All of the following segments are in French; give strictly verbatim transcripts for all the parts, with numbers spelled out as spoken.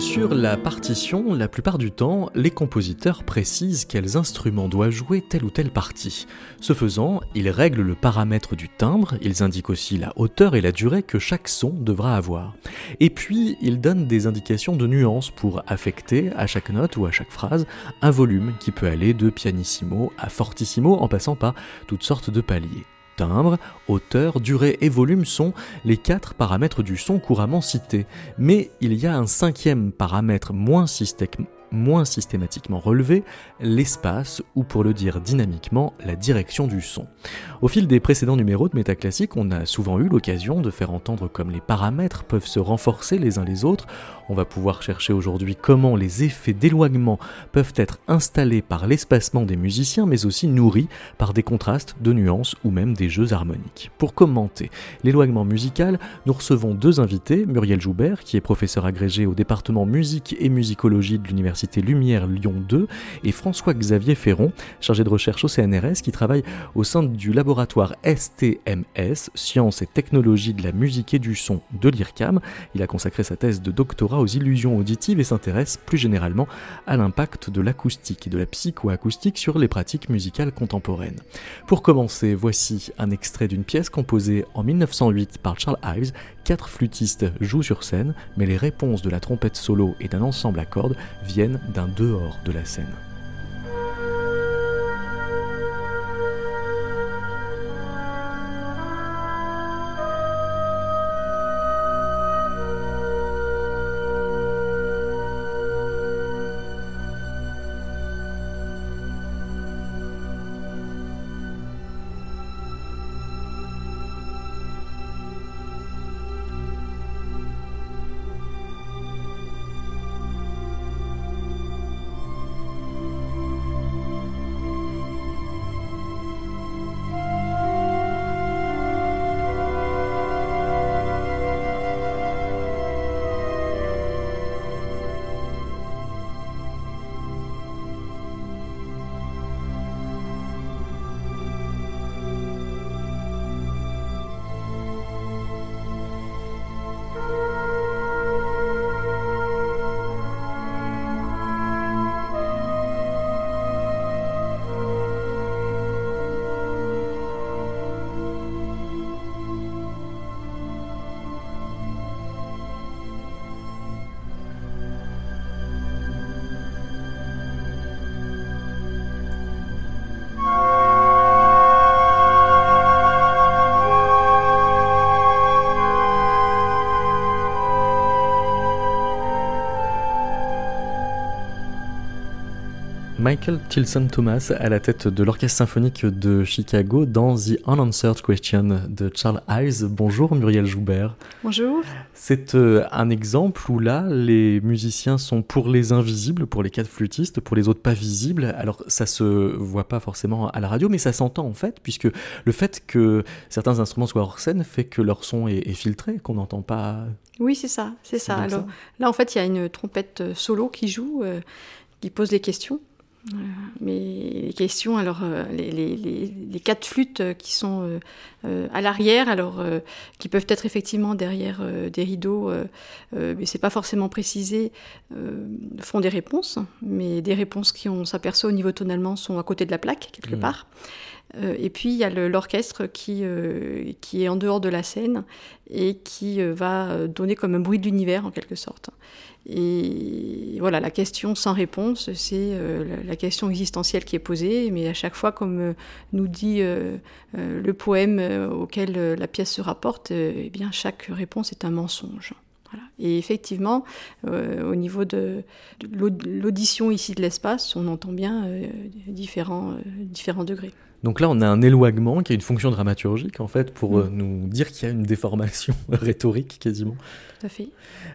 Sur la partition, la plupart du temps, les compositeurs précisent quels instruments doit jouer telle ou telle partie. Ce faisant, ils règlent le paramètre du timbre, ils indiquent aussi la hauteur et la durée que chaque son devra avoir. Et puis, ils donnent des indications de nuances pour affecter, à chaque note ou à chaque phrase, un volume qui peut aller de pianissimo à fortissimo en passant par toutes sortes de paliers. Timbre, hauteur, durée et volume sont les quatre paramètres du son couramment cités, mais il y a un cinquième paramètre moins, systé- moins systématiquement relevé, l'espace, ou pour le dire dynamiquement, la direction du son. Au fil des précédents numéros de Métaclassique, on a souvent eu l'occasion de faire entendre comme les paramètres peuvent se renforcer les uns les autres. On va pouvoir chercher aujourd'hui comment les effets d'éloignement peuvent être installés par l'espacement des musiciens, mais aussi nourris par des contrastes de nuances ou même des jeux harmoniques. Pour commenter l'éloignement musical, nous recevons deux invités, Muriel Joubert, qui est professeure agrégée au département musique et musicologie de l'université Lumière Lyon deux, et François-Xavier Féron, chargé de recherche au C N R S, qui travaille au sein du laboratoire S T M S, Sciences et Technologies de la Musique et du Son de l'IRCAM. Il a consacré sa thèse de doctorat aux illusions auditives et s'intéresse plus généralement à l'impact de l'acoustique et de la psychoacoustique sur les pratiques musicales contemporaines. Pour commencer, voici un extrait d'une pièce composée en dix-neuf cent huit par Charles Ives. Quatre flûtistes jouent sur scène, mais les réponses de la trompette solo et d'un ensemble à cordes viennent d'un dehors de la scène. Michael Tilson Thomas à la tête de l'Orchestre symphonique de Chicago dans The Unanswered Question de Charles Ives. Bonjour Muriel Joubert. Bonjour. C'est un exemple où là, les musiciens sont pour les invisibles, pour les quatre flûtistes, pour les autres pas visibles. Alors ça se voit pas forcément à la radio, mais ça s'entend en fait, puisque le fait que certains instruments soient hors scène fait que leur son est, est filtré, qu'on n'entend pas. Oui, c'est ça, c'est, c'est ça. Alors ça. Là, en fait, il y a une trompette solo qui joue, euh, qui pose les questions. Euh, mais les questions, alors euh, les, les, les, les quatre flûtes qui sont euh, euh, à l'arrière, alors euh, qui peuvent être effectivement derrière euh, des rideaux, euh, euh, mais c'est pas forcément précisé, euh, font des réponses, mais des réponses qui, on s'aperçoit au niveau tonalement, sont à côté de la plaque quelque mmh. part. Euh, et puis il y a le, l'orchestre qui, euh, qui est en dehors de la scène et qui euh, va donner comme un bruit de l'univers en quelque sorte. Et voilà, la question sans réponse, c'est euh, la question existentielle qui est posée, mais à chaque fois, comme euh, nous dit euh, euh, le poème euh, auquel euh, la pièce se rapporte, euh, eh bien, chaque réponse est un mensonge. Voilà. Et effectivement, euh, au niveau de, de l'aud- l'audition ici de l'espace, on entend bien euh, différents, euh, différents degrés. Donc là, on a un éloignement qui a une fonction dramaturgique, en fait, pour mmh. nous dire qu'il y a une déformation rhétorique, quasiment. Tout à fait.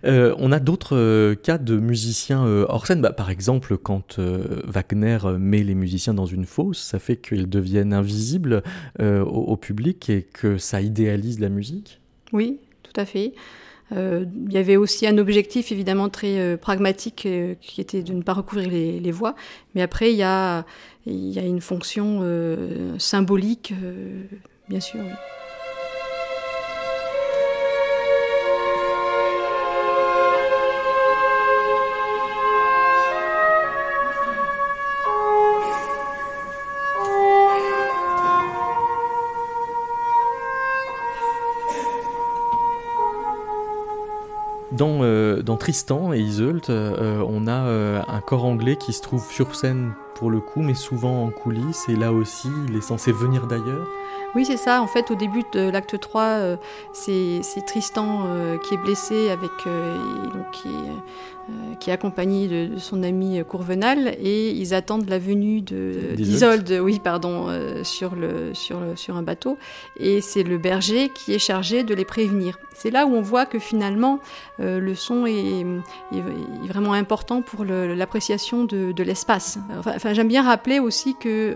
Euh, on a d'autres euh, cas de musiciens euh, hors scène. Bah, par exemple, quand euh, Wagner met les musiciens dans une fosse, ça fait qu'ils deviennent invisibles euh, au, au public et que ça idéalise la musique. Oui, tout à fait. Euh, il y avait aussi un objectif évidemment très euh, pragmatique euh, qui était de ne pas recouvrir les, les voix, mais après il y a, il y a une fonction euh, symbolique, euh, bien sûr. Oui. Dans, euh, dans Tristan et Iseult, euh, on a euh, un corps anglais qui se trouve sur scène pour le coup, mais souvent en coulisses, et là aussi, il est censé venir d'ailleurs. Oui, c'est ça. En fait, au début de l'acte trois, euh, c'est, c'est Tristan euh, qui est blessé, avec, euh, et donc, qui, est, euh, qui est accompagné de, de son ami Courvenal, et ils attendent la venue de, d'Isolde, oui, pardon, euh, sur, le, sur, le, sur un bateau, et c'est le berger qui est chargé de les prévenir. C'est là où on voit que finalement, euh, le son est, est, est vraiment important pour le, l'appréciation de, de l'espace. Enfin, enfin, j'aime bien rappeler aussi que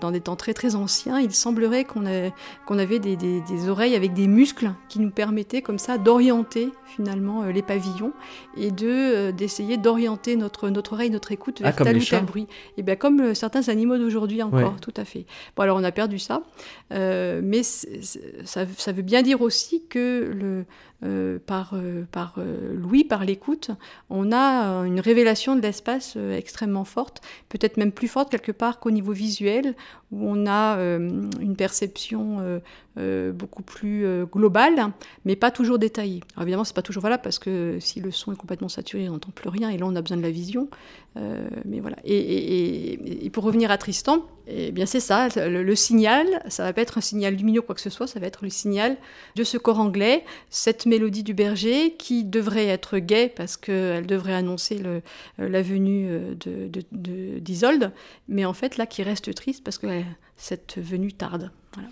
dans des temps très très anciens, il semblerait qu'on, a, qu'on avait des, des, des oreilles avec des muscles qui nous permettaient comme ça d'orienter finalement les pavillons et de, d'essayer d'orienter notre, notre oreille, notre écoute vers ah, tel ou tel bruit. Et bien, comme certains animaux d'aujourd'hui encore, ouais. Tout à fait. Bon, alors on a perdu ça, euh, mais c'est, c'est, ça, ça veut bien dire aussi que le Euh, par, euh, par euh, l'ouïe, par l'écoute, on a euh, une révélation de l'espace euh, extrêmement forte, peut-être même plus forte quelque part qu'au niveau visuel, où on a euh, une perception euh, euh, beaucoup plus euh, globale, mais pas toujours détaillée. Alors évidemment, c'est pas toujours valable, parce que si le son est complètement saturé, on n'entend plus rien, et là on a besoin de la vision. Euh, mais voilà. Et, et, et, et pour revenir à Tristan, eh bien c'est ça, le, le signal, ça va pas être un signal lumineux quoi que ce soit, ça va être le signal de ce corps anglais, cette mélodie du berger qui devrait être gaie parce qu'elle devrait annoncer le, la venue de, de, de, d'Isolde, mais en fait là qui reste triste parce que ouais, cette venue tarde. Voilà.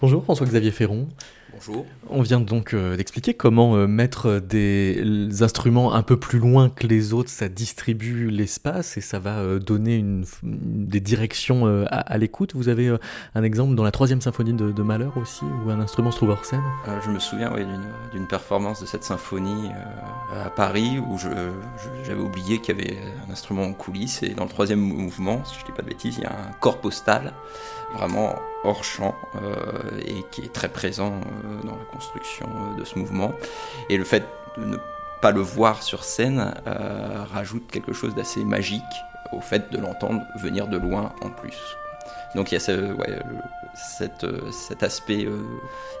Bonjour François-Xavier Féron. Bonjour. On vient donc euh, d'expliquer comment euh, mettre des instruments un peu plus loin que les autres, ça distribue l'espace et ça va euh, donner une, des directions euh, à, à l'écoute. Vous avez euh, un exemple dans la troisième symphonie de, de Mahler aussi, où un instrument se trouve hors scène. euh, Je me souviens ouais, d'une, d'une performance de cette symphonie euh, à Paris, où je, je, j'avais oublié qu'il y avait un instrument en coulisses, et dans le troisième mouvement, si je ne dis pas de bêtises, il y a un corps postal, vraiment hors champ, euh, et qui est très présent euh, dans la construction euh, de ce mouvement. Et le fait de ne pas le voir sur scène euh, rajoute quelque chose d'assez magique au fait de l'entendre venir de loin en plus. Donc il y a ce, ouais, le, cette, cet aspect euh,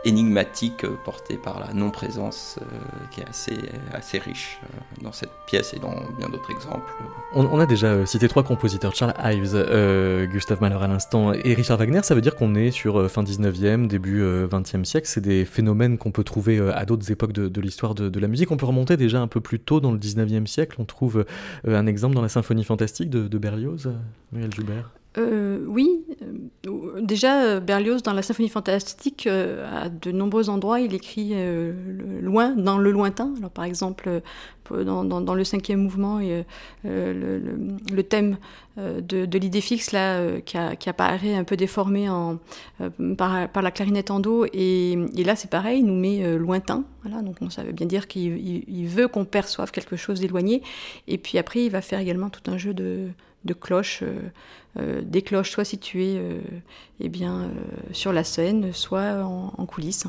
énigmatique euh, porté par la non-présence euh, qui est assez, assez riche euh, dans cette pièce et dans bien d'autres exemples. On, on a déjà cité trois compositeurs, Charles Ives, euh, Gustav Mahler à l'instant et Richard Wagner. Ça veut dire qu'on est sur euh, fin dix-neuvième, début euh, vingtième siècle. C'est des phénomènes qu'on peut trouver euh, à d'autres époques de, de l'histoire de, de la musique. On peut remonter déjà un peu plus tôt dans le dix-neuvième siècle. On trouve euh, un exemple dans la Symphonie Fantastique de, de Berlioz, euh, Muriel Joubert. Euh, oui, euh, déjà Berlioz dans la Symphonie Fantastique, euh, à de nombreux endroits, il écrit euh, loin, dans le lointain. Alors par exemple, dans, dans, dans le cinquième mouvement, et, euh, le, le, le thème euh, de, de l'idée fixe là, euh, qui, a, qui apparaît un peu déformé en, euh, par, par la clarinette en do, et, et là c'est pareil, il nous met euh, lointain. Voilà, donc on savait bien dire qu'il il, il veut qu'on perçoive quelque chose d'éloigné. Et puis après, il va faire également tout un jeu de de cloches, euh, euh, des cloches soit situées euh, eh bien, euh, sur la scène, soit en, en coulisses.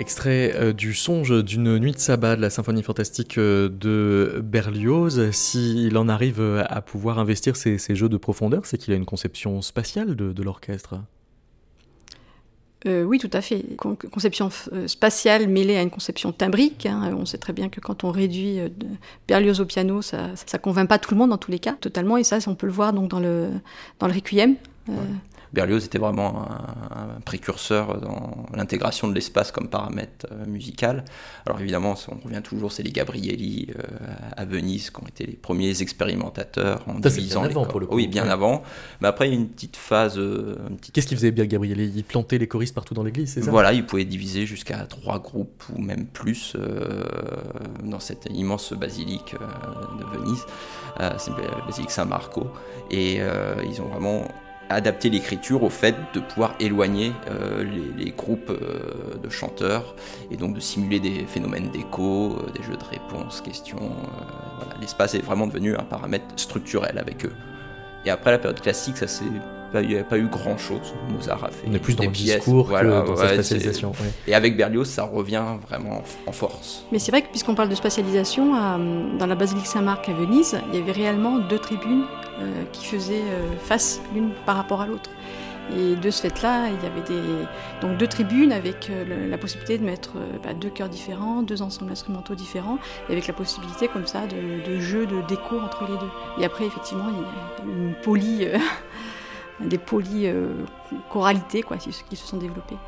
Extrait du Songe d'une nuit de sabbat de la Symphonie Fantastique de Berlioz. S'il en arrive à pouvoir investir ces, ces jeux de profondeur, c'est qu'il a une conception spatiale de, de l'orchestre. Euh, oui, tout à fait. Con- conception f- spatiale mêlée à une conception timbrique. Hein. On sait très bien que quand on réduit euh, Berlioz au piano, ça ne convainc pas tout le monde, dans tous les cas, totalement. Et ça, on peut le voir donc, dans, le, dans le Requiem. Ouais. Euh, Berlioz était vraiment un, un précurseur dans l'intégration de l'espace comme paramètre euh, musical. Alors évidemment, on revient toujours, c'est les Gabrieli euh, à Venise qui ont été les premiers expérimentateurs en ça, divisant les corps. Oui, bien ouais. avant. Mais après, il y a une petite phase... Euh, une petite... Qu'est-ce qu'il faisait bien Gabrieli? Il plantait les choristes partout dans l'église, c'est ça? Voilà, il pouvait diviser jusqu'à trois groupes ou même plus euh, dans cette immense basilique euh, de Venise. Euh, c'est la basilique Saint-Marco. Et euh, ils ont vraiment... adapter l'écriture au fait de pouvoir éloigner euh, les, les groupes euh, de chanteurs et donc de simuler des phénomènes d'écho, euh, des jeux de réponses, questions. Euh, voilà. L'espace est vraiment devenu un paramètre structurel avec eux. Et après la période classique, ça s'est pas, il n'y a pas eu grand chose. Mozart a fait des pièces. On est plus dans le discours voilà, que dans ouais, sa spatialisation. Ouais. Et avec Berlioz, ça revient vraiment en force. Mais c'est vrai que puisqu'on parle de spatialisation, à, dans la basilique Saint-Marc à Venise, il y avait réellement deux tribunes Euh, qui faisaient euh, face l'une par rapport à l'autre. Et de ce fait-là, il y avait des... donc deux tribunes avec euh, le, la possibilité de mettre euh, bah, deux chœurs différents, deux ensembles instrumentaux différents, et avec la possibilité comme ça de, de jeu, de déco entre les deux. Et après, effectivement, il y a une poly, euh, des poly-choralités euh, qui, qui se sont développées.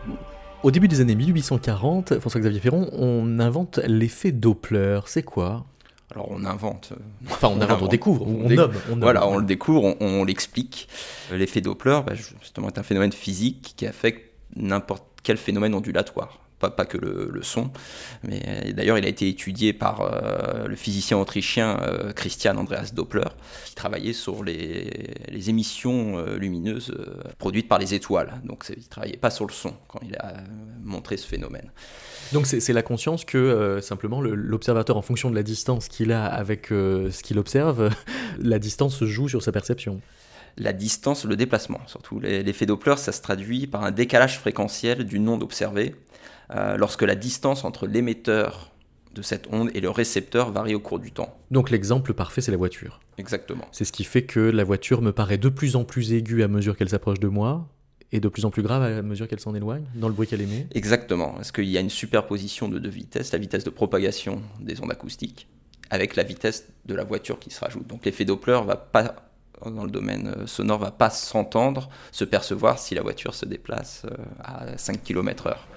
Au début des années mille huit cent quarante, François-Xavier Féron, on invente l'effet Doppler. C'est quoi ? Alors on invente, enfin on, on invente, invente, on découvre, on, on, découvre. Nomme, on nomme. Voilà, on le découvre, on, on l'explique. L'effet Doppler, bah, justement, est un phénomène physique qui affecte n'importe quel phénomène ondulatoire, pas, pas que le, le son. Mais d'ailleurs, il a été étudié par euh, le physicien autrichien euh, Christian Andreas Doppler, qui travaillait sur les, les émissions euh, lumineuses euh, produites par les étoiles. Donc il ne travaillait pas sur le son quand il a montré ce phénomène. Donc c'est, c'est la conscience que euh, simplement le, l'observateur, en fonction de la distance qu'il a avec euh, ce qu'il observe, la distance joue sur sa perception. La distance, le déplacement surtout. L'effet Doppler, ça se traduit par un décalage fréquentiel d'une onde observée euh, lorsque la distance entre l'émetteur de cette onde et le récepteur varie au cours du temps. Donc l'exemple parfait, c'est la voiture. Exactement. C'est ce qui fait que la voiture me paraît de plus en plus aiguë à mesure qu'elle s'approche de moi, et de plus en plus grave à mesure qu'elle s'en éloigne, dans le bruit qu'elle émet. Exactement, parce qu'il y a une superposition de deux vitesses, la vitesse de propagation des ondes acoustiques, avec la vitesse de la voiture qui se rajoute. Donc l'effet Doppler, va pas, dans le domaine sonore, va pas s'entendre, se percevoir si la voiture se déplace à cinq kilomètres heure.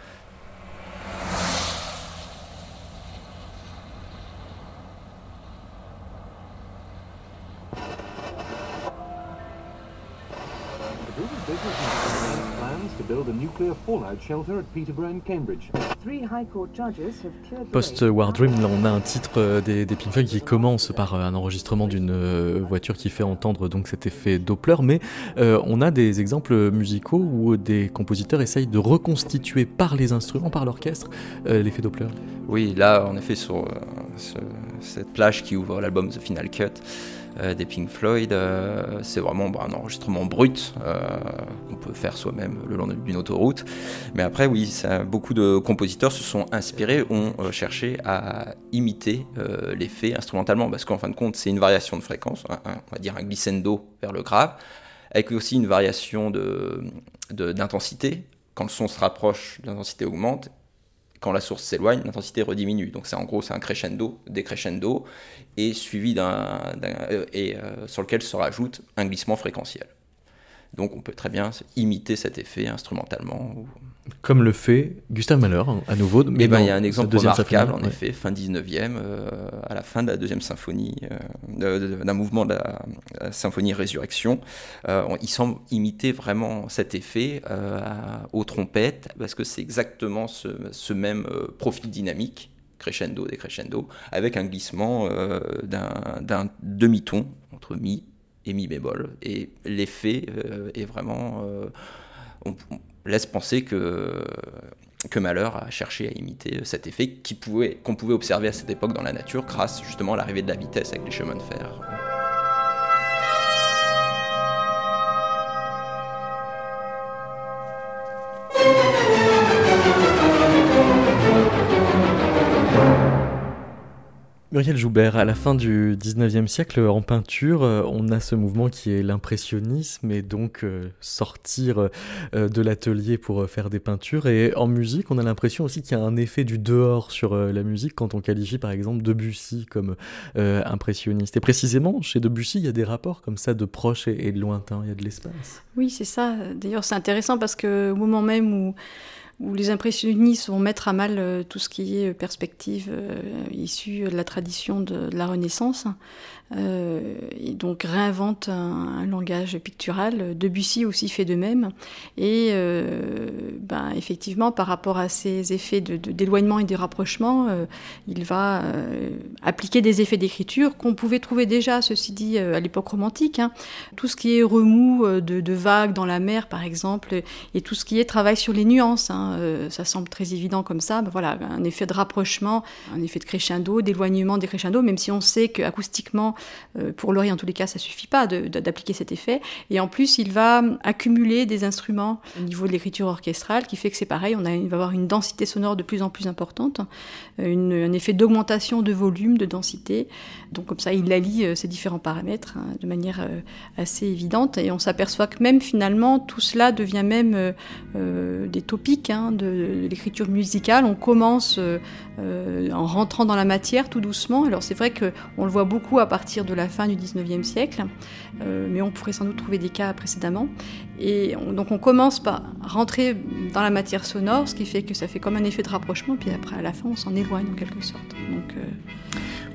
Post-War Dream, là on a un titre des, des Pink Floyd qui commence par un enregistrement d'une voiture qui fait entendre donc cet effet Doppler, mais euh, on a des exemples musicaux où des compositeurs essayent de reconstituer par les instruments, par l'orchestre, euh, l'effet Doppler. Oui, là en effet sur euh, ce, cette plage qui ouvre l'album The Final Cut, Euh, des Pink Floyd, euh, c'est vraiment bah, un enregistrement brut euh, qu'on peut faire soi-même le long d'une autoroute. Mais après, oui, ça, beaucoup de compositeurs se sont inspirés, ont euh, cherché à imiter euh, l'effet instrumentalement, parce qu'en fin de compte, c'est une variation de fréquence, un, un, on va dire un glissando vers le grave, avec aussi une variation de, de, d'intensité. Quand le son se rapproche, l'intensité augmente. Quand la source s'éloigne, l'intensité rediminue. Donc c'est en gros c'est un crescendo, décrescendo, et suivi d'un, d'un euh, et euh, sur lequel se rajoute un glissement fréquentiel. Donc on peut très bien imiter cet effet instrumentalement. Comme le fait Gustav Mahler à nouveau. Mais ben il y a un exemple remarquable symphonie, en ouais. effet, fin dix-neuvième, euh, à la fin de la deuxième symphonie, euh, d'un mouvement de la, la symphonie Résurrection, euh, il semble imiter vraiment cet effet euh, aux trompettes parce que c'est exactement ce, ce même profil dynamique, crescendo, décrescendo, avec un glissement euh, d'un, d'un demi-ton entre mi et mi bémol, et l'effet euh, est vraiment euh, on, on laisse penser que que Mahler a cherché à imiter cet effet qui pouvait qu'on pouvait observer à cette époque dans la nature grâce justement à l'arrivée de la vitesse avec les chemins de fer. Muriel Joubert, à la fin du dix-neuvième siècle, en peinture, on a ce mouvement qui est l'impressionnisme et donc sortir de l'atelier pour faire des peintures. Et en musique, on a l'impression aussi qu'il y a un effet du dehors sur la musique quand on qualifie par exemple Debussy comme euh, impressionniste. Et précisément, chez Debussy, il y a des rapports comme ça de proche et de lointain, il y a de l'espace. Oui, c'est ça. D'ailleurs, c'est intéressant parce qu'au moment même où... où les impressionnistes vont mettre à mal tout ce qui est perspective euh, issue de la tradition de, de la Renaissance, euh, et donc réinventent un, un langage pictural. Debussy aussi fait de même, et euh, ben, effectivement, par rapport à ces effets de, de, d'éloignement et de rapprochement, euh, il va euh, appliquer des effets d'écriture qu'on pouvait trouver déjà, ceci dit, à l'époque romantique, hein. Tout ce qui est remous de, de vagues dans la mer, par exemple, et tout ce qui est travail sur les nuances, hein. Ça semble très évident comme ça, ben voilà, un effet de rapprochement, un effet de crescendo, d'éloignement des crescendo, même si on sait qu'acoustiquement, pour l'oreille en tous les cas, ça ne suffit pas de, de, d'appliquer cet effet. Et en plus, il va accumuler des instruments au niveau de l'écriture orchestrale, qui fait que c'est pareil, on a, il va avoir une densité sonore de plus en plus importante, une, un effet d'augmentation de volume, de densité. Donc comme ça, il allie ces différents paramètres hein, de manière assez évidente, et on s'aperçoit que même finalement, tout cela devient même euh, des topiques de l'écriture musicale. On commence euh, euh, en rentrant dans la matière tout doucement. Alors c'est vrai qu'on le voit beaucoup à partir de la fin du dix-neuvième siècle, euh, mais on pourrait sans doute trouver des cas précédemment. Et on, donc on commence par rentrer dans la matière sonore, ce qui fait que ça fait comme un effet de rapprochement, puis après à la fin on s'en éloigne en quelque sorte. Donc, euh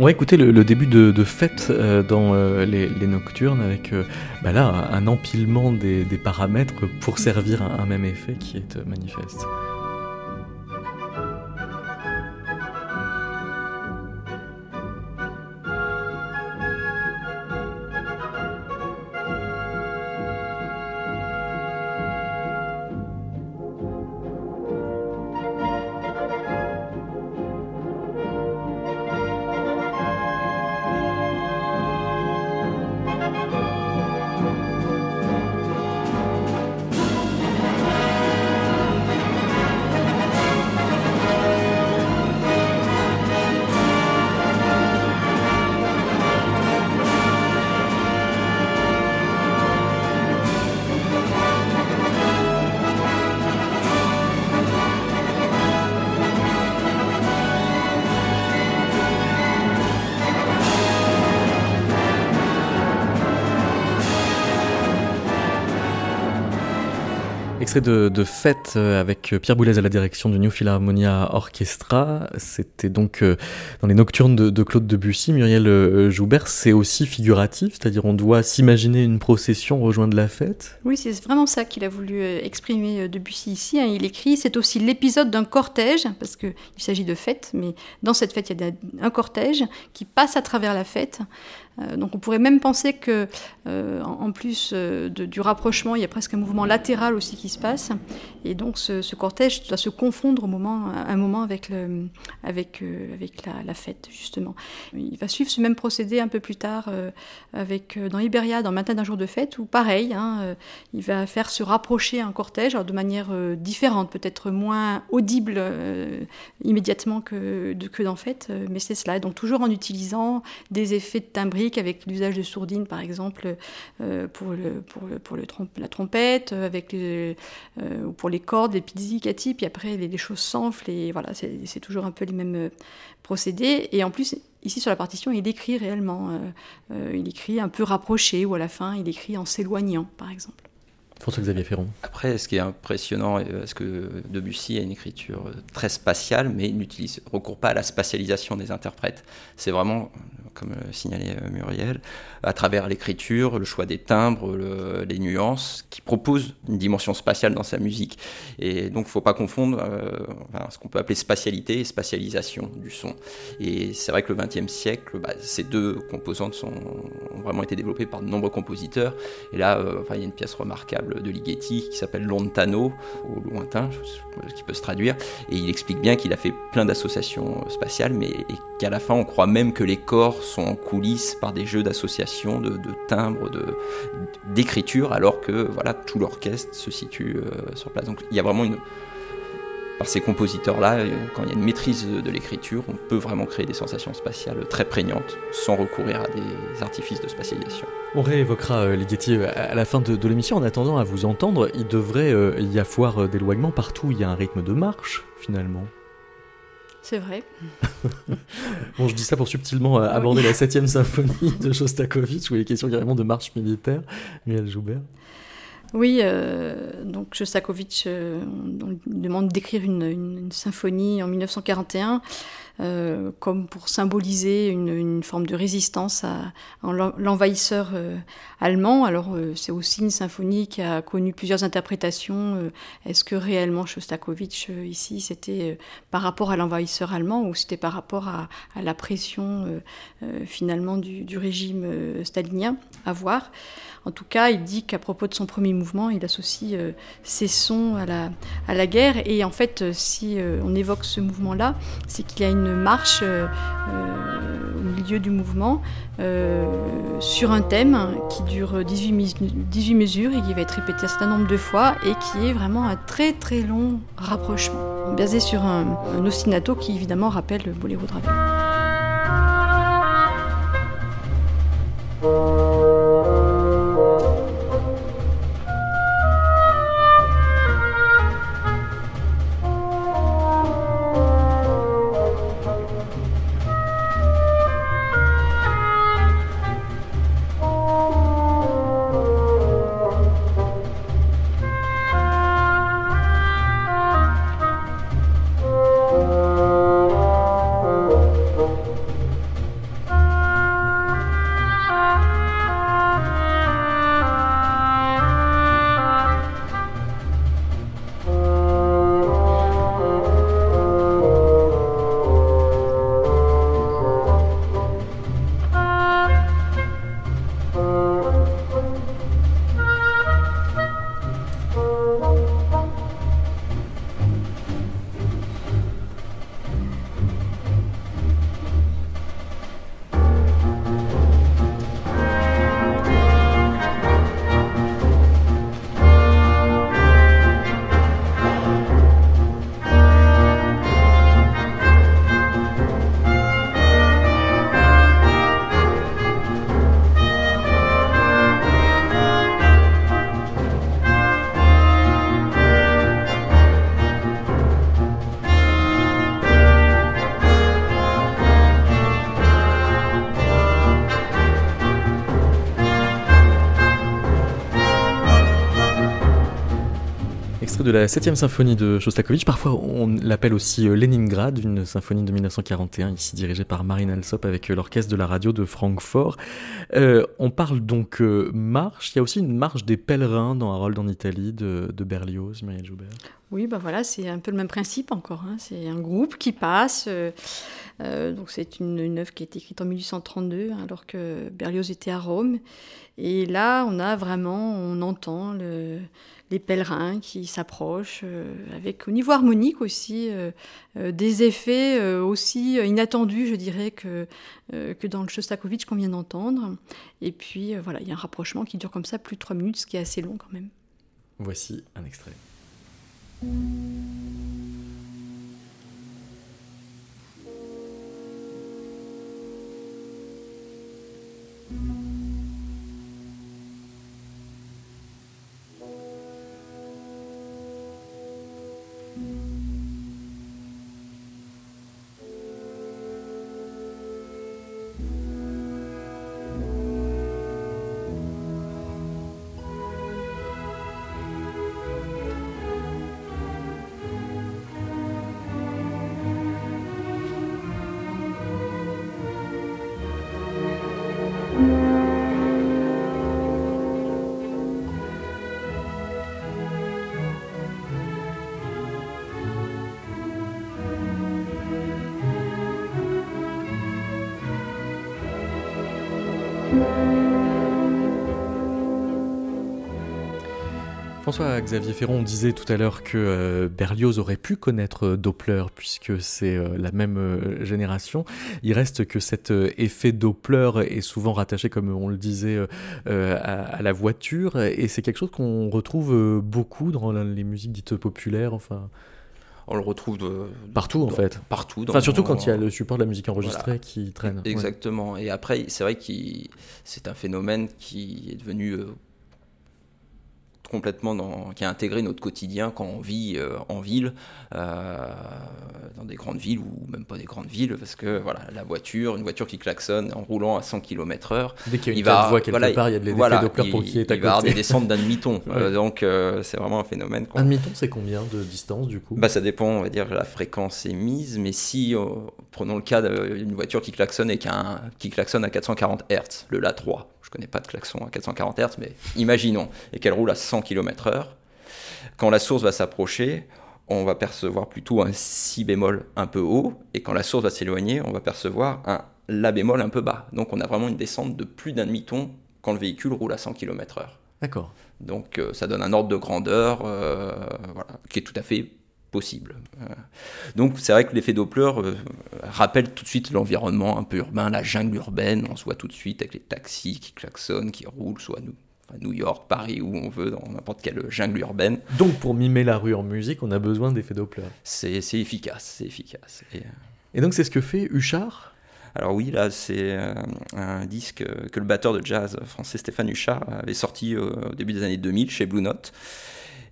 on va écouter le, le début de, de fête euh, dans euh, les, les Nocturnes avec euh, bah là, un empilement des, des paramètres pour servir un, un même effet qui est euh, manifeste. Extrait de, de Fête avec Pierre Boulez à la direction du New Philharmonia Orchestra. C'était donc dans les Nocturnes de, de Claude Debussy. Muriel Joubert, c'est aussi figuratif, c'est-à-dire on doit s'imaginer une procession rejoindre la fête. Oui, c'est vraiment ça qu'il a voulu exprimer Debussy ici. Il écrit, c'est aussi l'épisode d'un cortège, parce qu'il s'agit de fête, mais dans cette fête, il y a un cortège qui passe à travers la fête. Donc on pourrait même penser que, euh, en plus euh, de, du rapprochement, il y a presque un mouvement latéral aussi qui se passe. Et donc ce, ce cortège doit se confondre au moment, à un moment avec, le, avec, euh, avec la, la fête, justement. Il va suivre ce même procédé un peu plus tard euh, avec, euh, dans Ibériade, dans Matin d'un jour de fête, où pareil, hein, euh, il va faire se rapprocher un cortège alors de manière euh, différente, peut-être moins audible euh, immédiatement que, de, que dans Fête, euh, mais c'est cela. Et donc toujours en utilisant des effets de timbrique, avec l'usage de sourdines, par exemple, euh, pour, le, pour, le, pour le trompe, la trompette, avec les, euh, pour les cordes, les pizzicati, puis après les, les choses s'enflent, et voilà, c'est, c'est toujours un peu les mêmes procédés. Et en plus, ici sur la partition, il écrit réellement. Euh, euh, il écrit un peu rapproché, ou à la fin, il écrit en s'éloignant, par exemple. François-Xavier Féron. Après, ce qui est impressionnant, c'est que Debussy a une écriture très spatiale, mais n'utilise, recourt pas à la spatialisation des interprètes. C'est vraiment, comme le signalait Muriel, à travers l'écriture, le choix des timbres, le, les nuances, qui propose une dimension spatiale dans sa musique. Et donc, il ne faut pas confondre euh, enfin, ce qu'on peut appeler spatialité et spatialisation du son. Et c'est vrai que le XXe siècle, bah, ces deux composantes sont, ont vraiment été développées par de nombreux compositeurs. Et là, euh, enfin, il y a une pièce remarquable de Ligeti qui s'appelle Lontano, au lointain, qui peut se traduire, et il explique bien qu'il a fait plein d'associations spatiales, mais et qu'à la fin on croit même que les corps sont en coulisses par des jeux d'associations, de, de timbres, de, d'écriture, alors que voilà, tout l'orchestre se situe euh, sur place. Donc il y a vraiment une par ces compositeurs-là, quand il y a une maîtrise de l'écriture, on peut vraiment créer des sensations spatiales très prégnantes, sans recourir à des artifices de spatialisation. On réévoquera euh, Ligeti à la fin de, de l'émission. En attendant, à vous entendre, il devrait euh, y avoir d'éloignement partout où il y a un rythme de marche, finalement. C'est vrai. Bon, je dis ça pour subtilement euh, aborder oui. la septième symphonie de Chostakovitch, où il est question carrément de marche militaire. Muriel Joubert. Oui, euh, donc Chostakovitch, euh, on lui demande d'écrire une, une, une symphonie en mille neuf cent quarante et un, euh, comme pour symboliser une, une forme de résistance à, à l'envahisseur euh, allemand. Alors euh, c'est aussi une symphonie qui a connu plusieurs interprétations. Euh, est-ce que réellement Chostakovitch, euh, ici, c'était euh, par rapport à l'envahisseur allemand, ou c'était par rapport à, à la pression euh, euh, finalement du, du régime euh, stalinien? À voir. En tout cas, il dit qu'à propos de son premier mouvement, il associe euh, ses sons à la, à la guerre. Et en fait, euh, si euh, on évoque ce mouvement-là, c'est qu'il y a une marche euh, euh, au milieu du mouvement euh, sur un thème qui dure dix-huit, mis- dix-huit mesures et qui va être répété un certain nombre de fois et qui est vraiment un très très long rapprochement, basé sur un, un ostinato qui évidemment rappelle le boléro de Ravel. De la septième symphonie de Chostakovitch, parfois on l'appelle aussi Leningrad, une symphonie de mille neuf cent quarante et un, ici dirigée par Marine Alsop avec l'orchestre de la radio de Francfort. Euh, on parle donc euh, marche, il y a aussi une marche des pèlerins dans Harold en Italie de, de Berlioz, Muriel Joubert. Oui, ben voilà, c'est un peu le même principe encore, hein. C'est un groupe qui passe, euh, euh, donc c'est une, une œuvre qui a été écrite en mille huit cent trente-deux, alors que Berlioz était à Rome, et là on a vraiment, on entend le... les pèlerins qui s'approchent, euh, avec au niveau harmonique aussi, euh, euh, des effets euh, aussi inattendus, je dirais, que, euh, que dans le Chostakovitch qu'on vient d'entendre. Et puis euh, voilà, il y a un rapprochement qui dure comme ça plus de trois minutes, ce qui est assez long quand même. Voici un extrait. François-Xavier Féron, on disait tout à l'heure que euh, Berlioz aurait pu connaître euh, Doppler puisque c'est euh, la même euh, génération. Il reste que cet euh, effet Doppler est souvent rattaché, comme on le disait, euh, à, à la voiture, et c'est quelque chose qu'on retrouve euh, beaucoup dans les musiques dites populaires, enfin... on le retrouve de, partout en dans, fait. Partout. Dans enfin, surtout quand il y a le support de la musique enregistrée voilà. qui traîne. Exactement. Ouais. Et après, c'est vrai que c'est un phénomène qui est devenu euh, complètement dans, qui a intégré notre quotidien quand on vit euh, en ville, euh, dans des grandes villes ou même pas des grandes villes, parce que voilà, la voiture, une voiture qui klaxonne en roulant à cent kilomètres heure, dès qu'il y a une quatre voies quelque voilà, part, il y a de l'effet Doppler pour qui est à côté. Il va avoir des descentes d'un demi-ton, ouais. euh, donc euh, c'est vraiment un phénomène. Quoi. Un demi-ton, c'est combien de distance du coup ? Bah ça dépend, on va dire la fréquence émise, mais si euh, prenons le cas d'une voiture qui klaxonne et qui, un, qui klaxonne à quatre cent quarante hertz, le La trois. Je connais pas de klaxon à quatre cent quarante hertz, mais imaginons, et qu'elle roule à cent kilomètres heure. Quand la source va s'approcher, on va percevoir plutôt un si bémol un peu haut, et quand la source va s'éloigner, on va percevoir un la bémol un peu bas. Donc on a vraiment une descente de plus d'un demi-ton quand le véhicule roule à cent kilomètres heure. D'accord. Donc euh, ça donne un ordre de grandeur euh, voilà, qui est tout à fait possible. Euh, donc c'est vrai que l'effet Doppler euh, rappelle tout de suite l'environnement un peu urbain, la jungle urbaine, on se voit tout de suite avec les taxis qui klaxonnent, qui roulent, soit nous. À New York, Paris, où on veut, dans n'importe quelle jungle urbaine. Donc pour mimer la rue en musique, on a besoin d'effets Doppler. C'est, c'est efficace, c'est efficace. Et, Et donc c'est ce que fait Huchard ? Alors oui, là c'est un disque que le batteur de jazz français Stéphane Huchard avait sorti au début des années deux mille chez Blue Note.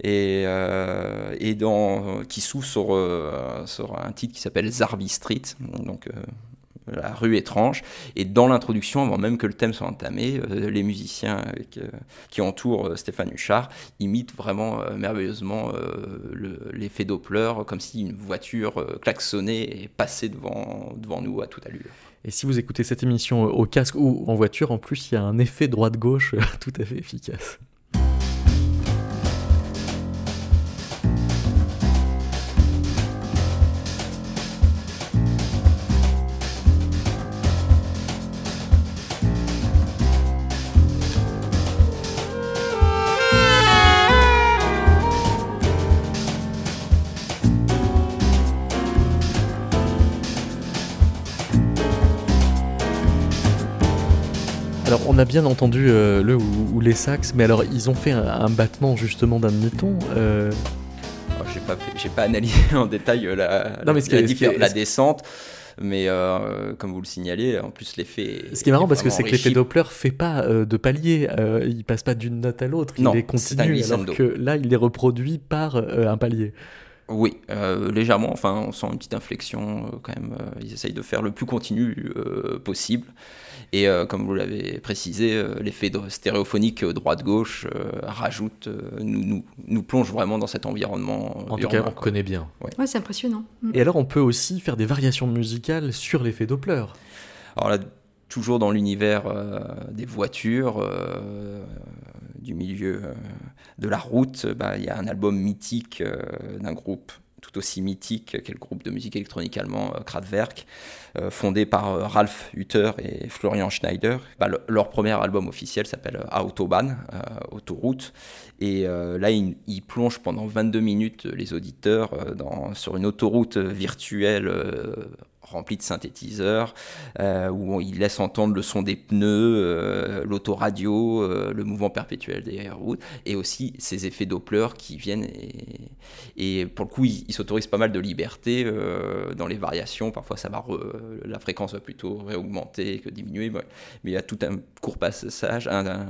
Et, euh, et dans, qui s'ouvre sur, euh, sur un titre qui s'appelle Zarbi Street, donc euh, la rue étrange, et dans l'introduction, avant même que le thème soit entamé, euh, les musiciens avec, euh, qui entourent euh, Stéphane Huchard imitent vraiment euh, merveilleusement euh, le, l'effet Doppler, comme si une voiture euh, klaxonnait et passait devant, devant nous à toute allure. Et si vous écoutez cette émission au casque ou en voiture, en plus, il y a un effet droite-gauche tout à fait efficace. On a bien entendu euh, le ou, ou les sax, mais alors ils ont fait un, un battement justement d'un demi-ton. Euh... Oh, j'ai pas, j'ai pas analysé en détail la, non, la, la, diffé- la descente, mais euh, comme vous le signalez, en plus l'effet. Ce qui est marrant parce que c'est enrichi. Que l'effet Doppler fait pas euh, de palier, euh, il passe pas d'une note à l'autre, non, il les continue, alors que là il les reproduit par euh, un palier. Oui, euh, légèrement, enfin on sent une petite inflexion euh, quand même, euh, ils essayent de faire le plus continu euh, possible. Et euh, comme vous l'avez précisé, euh, l'effet stéréophonique euh, droite-gauche euh, rajoute, euh, nous, nous, nous plonge vraiment dans cet environnement. Euh, en tout cas, on connaît bien. Ouais. Ouais, c'est impressionnant. Et alors, on peut aussi faire des variations musicales sur l'effet Doppler. Alors là, toujours dans l'univers euh, des voitures, euh, du milieu euh, de la route, bah, y a un album mythique euh, d'un groupe tout aussi mythique qu'est le groupe de musique électronique allemand Kraftwerk, euh, fondé par euh, Ralf Hütter et Florian Schneider. Bah, le, leur premier album officiel s'appelle Autobahn, euh, autoroute, et euh, là ils il plongent pendant vingt-deux minutes les auditeurs euh, dans, sur une autoroute virtuelle euh, remplie de synthétiseurs, euh, où ils laissent entendre le son des pneus, euh, l'autoradio, euh, le mouvement perpétuel des routes, et aussi ces effets Doppler qui viennent, et, et pour le coup ils, ils s'autorisent pas mal de liberté euh, dans les variations. Parfois ça va re, la fréquence va plutôt réaugmenter que diminuer, mais il y a tout un court passage un, un,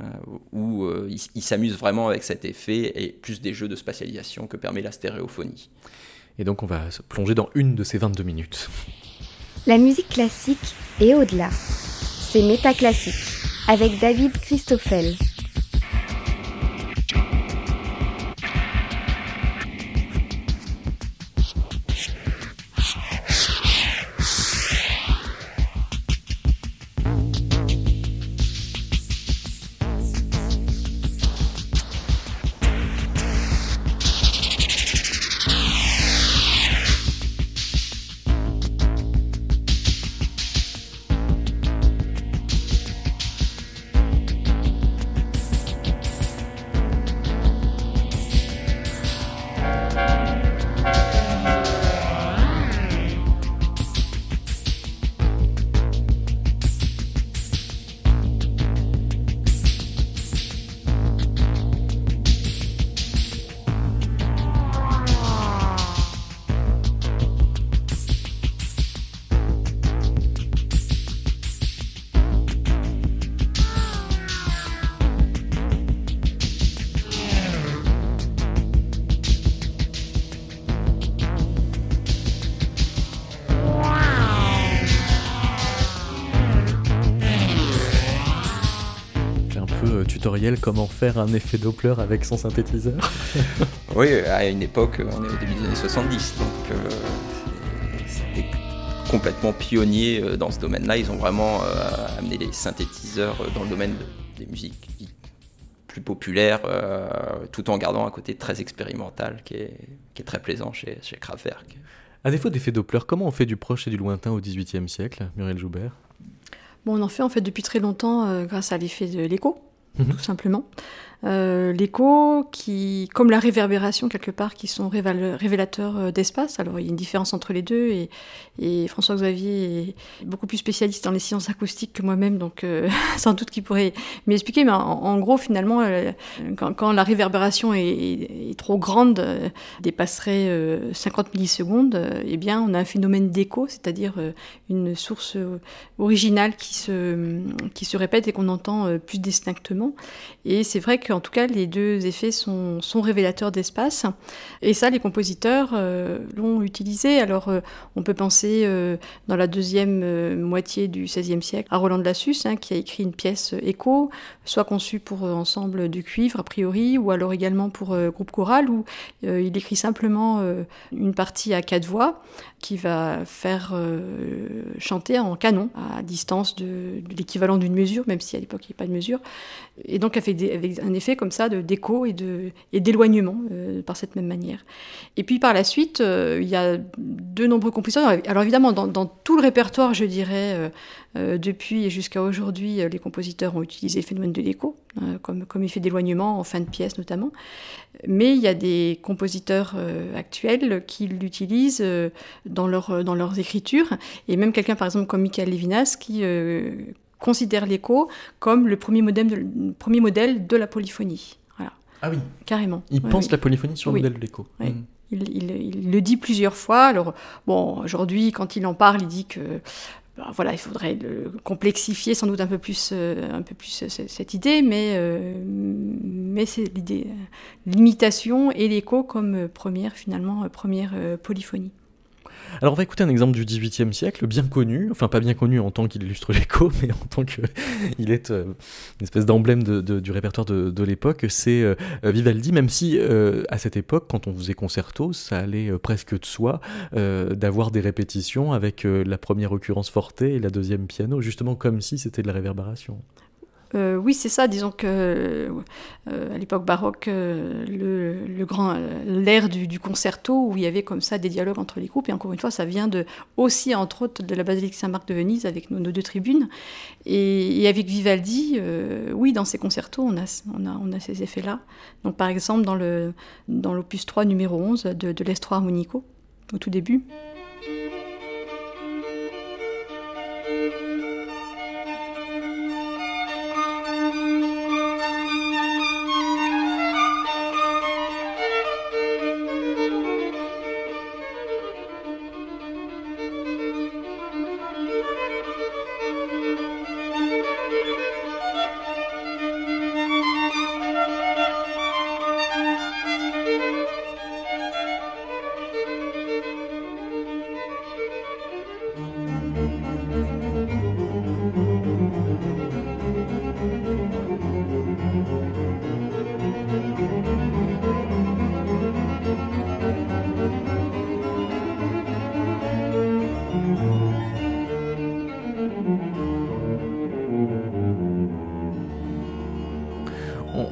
où euh, ils, ils s'amusent vraiment avec cet effet et plus des jeux de spatialisation que permet la stéréophonie. Et donc on va se plonger dans une de ces vingt-deux minutes. La musique classique et au-delà, c'est Métaclassique, avec David Christoffel. peu tutoriel comment faire un effet Doppler avec son synthétiseur. Oui, à une époque, on est au début des années soixante-dix, donc euh, c'était complètement pionnier dans ce domaine-là. Ils ont vraiment euh, amené les synthétiseurs dans le domaine des musiques plus populaires, euh, tout en gardant un côté très expérimental qui est, qui est très plaisant chez, chez Kraftwerk. À défaut d'effet Doppler, comment on fait du proche et du lointain au XVIIIe siècle, Muriel Joubert? Bon, on en fait en fait depuis très longtemps euh, grâce à l'effet de l'écho, mmh. tout simplement. Euh, l'écho, qui, comme la réverbération quelque part, qui sont réval- révélateurs euh, d'espace. Alors il y a une différence entre les deux, et, et François-Xavier est beaucoup plus spécialiste dans les sciences acoustiques que moi-même, donc euh, sans doute qu'il pourrait m'expliquer. Mais en, en gros, finalement, euh, quand, quand la réverbération est, est, est trop grande, euh, dépasserait euh, cinquante millisecondes, euh, eh bien on a un phénomène d'écho, c'est-à-dire euh, une source euh, originale qui se, qui se répète et qu'on entend euh, plus distinctement. Et c'est vrai que en tout cas, les deux effets sont, sont révélateurs d'espace. Et ça, les compositeurs euh, l'ont utilisé. Alors, euh, on peut penser, euh, dans la deuxième euh, moitié du seizième siècle, à Roland de la Susse, hein, qui a écrit une pièce euh, écho, soit conçue pour euh, ensemble de cuivre, a priori, ou alors également pour euh, groupe choral, où euh, il écrit simplement euh, une partie à quatre voix, qui va faire euh, chanter en canon, à distance de, de l'équivalent d'une mesure, même si à l'époque, il n'y a pas de mesure. Et donc, avec, des, avec un effet comme ça de, d'écho et, de, et d'éloignement euh, par cette même manière. Et puis par la suite, euh, il y a de nombreux compositeurs. Alors évidemment, dans, dans tout le répertoire, je dirais, euh, euh, depuis et jusqu'à aujourd'hui, euh, les compositeurs ont utilisé le phénomène de l'écho, euh, comme, comme effet d'éloignement, en fin de pièce notamment. Mais il y a des compositeurs euh, actuels qui l'utilisent euh, dans, leur, dans leurs écritures. Et même quelqu'un, par exemple, comme Michael Levinas, qui... Euh, considère l'écho comme le premier, modèle de, le premier modèle de la polyphonie. Voilà. Ah oui. Carrément. Il ouais, pense oui. la polyphonie sur le oui. modèle de l'écho. Oui. Mmh. Il, il, il le dit plusieurs fois. Alors, bon, aujourd'hui, quand il en parle, il dit que... Voilà, il faudrait le complexifier sans doute un peu plus, euh, un peu plus euh, cette idée, mais, euh, mais c'est l'idée. L'imitation et l'écho comme première, finalement, première euh, polyphonie. Alors on va écouter un exemple du dix-huitième siècle, bien connu, enfin pas bien connu en tant qu'il illustre l'écho, mais en tant qu'il est euh, une espèce d'emblème de, de, du répertoire de, de l'époque, c'est euh, Vivaldi, même si euh, à cette époque, quand on faisait concerto, ça allait euh, presque de soi euh, d'avoir des répétitions avec euh, la première occurrence forte et la deuxième piano, justement comme si c'était de la réverbération. Euh, oui, c'est ça. Disons qu'à euh, euh, l'époque baroque, euh, le, le grand, euh, l'ère du, du concerto, où il y avait comme ça des dialogues entre les groupes. Et encore une fois, ça vient de, aussi, entre autres, de la basilique Saint-Marco de Venise, avec nos, nos deux tribunes. Et, et avec Vivaldi, euh, oui, dans ces concertos, on a, on a, on a ces effets-là. Donc, par exemple, dans, le, dans l'opus trois, numéro onze, de, de l'Estro Armonico, au tout début.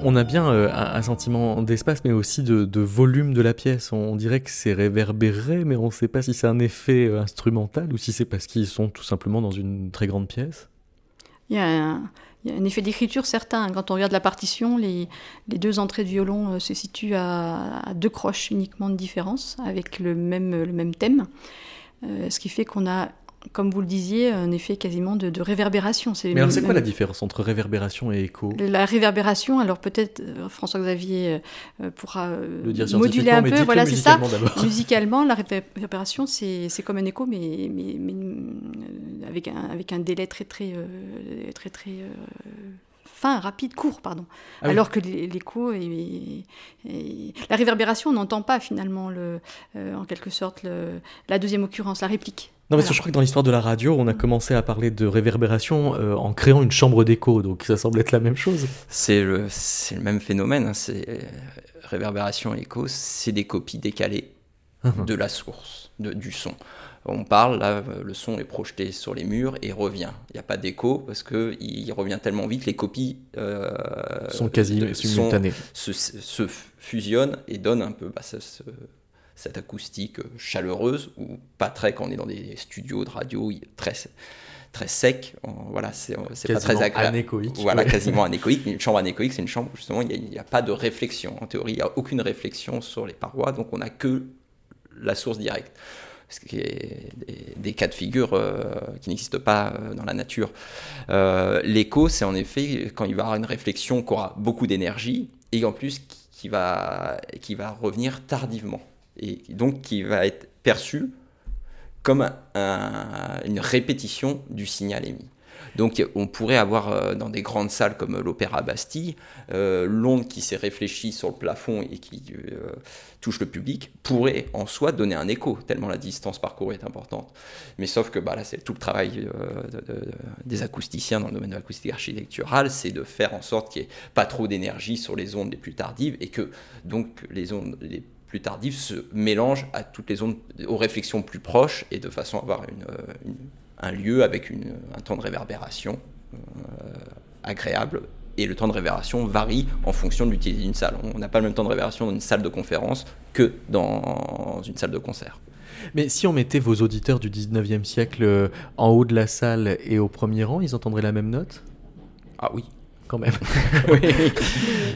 On a bien euh, un sentiment d'espace, mais aussi de, de volume de la pièce. On, on dirait que c'est réverbéré, mais on ne sait pas si c'est un effet euh, instrumental ou si c'est parce qu'ils sont tout simplement dans une très grande pièce. Il y a un, il y a un effet d'écriture certain. Quand on regarde la partition, les, les deux entrées de violon euh, se situent à, à deux croches uniquement de différence, avec le même, le même thème. Euh, ce qui fait qu'on a... Comme vous le disiez, un effet quasiment de, de réverbération. C'est Mais alors, c'est quoi la différence entre réverbération et écho ? La réverbération, alors peut-être François-Xavier pourra le dire moduler un peu. Voilà, c'est ça. D'abord. Musicalement, la réverbération, c'est, c'est comme un écho, mais, mais, mais avec, un, avec un délai très, très, très, très, très fin, rapide, court, pardon. Ah oui. Alors que l'écho et la réverbération, on n'entend pas finalement, le, en quelque sorte, le, la deuxième occurrence, la réplique. Non, mais voilà. Je crois que dans l'histoire de la radio, on a commencé à parler de réverbération euh, en créant une chambre d'écho, donc ça semble être la même chose. C'est le, c'est le même phénomène, hein, c'est euh, réverbération, écho, c'est des copies décalées uh-huh. de la source, de, du son. On parle, là, le son est projeté sur les murs et revient. Il n'y a pas d'écho parce qu'il revient tellement vite, les copies euh, sont quasi de, simultanées. Sont, se, se fusionnent et donnent un peu... Bah, ça, se, cette acoustique chaleureuse ou pas très quand on est dans des studios de radio très, très sec, on, voilà, c'est, c'est pas très agréable. Anéchoïque. Voilà, ouais. Quasiment anéchoïque. Une chambre anéchoïque, c'est une chambre où justement il n'y a, a pas de réflexion. En théorie, il n'y a aucune réflexion sur les parois, donc on n'a que la source directe. Ce qui est des, des cas de figure euh, qui n'existent pas euh, dans la nature. Euh, l'écho, c'est en effet quand il va y avoir une réflexion qui aura beaucoup d'énergie et en plus qui, qui, va, qui va revenir tardivement. Et donc qui va être perçu comme un, un, une répétition du signal émis. Donc on pourrait avoir euh, dans des grandes salles comme l'Opéra Bastille, euh, l'onde qui s'est réfléchie sur le plafond et qui euh, touche le public pourrait en soi donner un écho, tellement la distance parcourue est importante. Mais sauf que bah, là c'est tout le travail euh, de, de, des acousticiens dans le domaine de l'acoustique architecturale, c'est de faire en sorte qu'il n'y ait pas trop d'énergie sur les ondes les plus tardives et que donc les ondes les plus tardives se mélangent à toutes les ondes, aux réflexions plus proches et de façon à avoir une, une, un lieu avec une, un temps de réverbération euh, agréable. Et le temps de réverbération varie en fonction de l'utilité d'une salle. On n'a pas le même temps de réverbération dans une salle de conférence que dans une salle de concert. Mais si on mettait vos auditeurs du dix-neuvième siècle en haut de la salle et au premier rang, ils entendraient la même note ? Ah oui. Quand même. Oui. mais,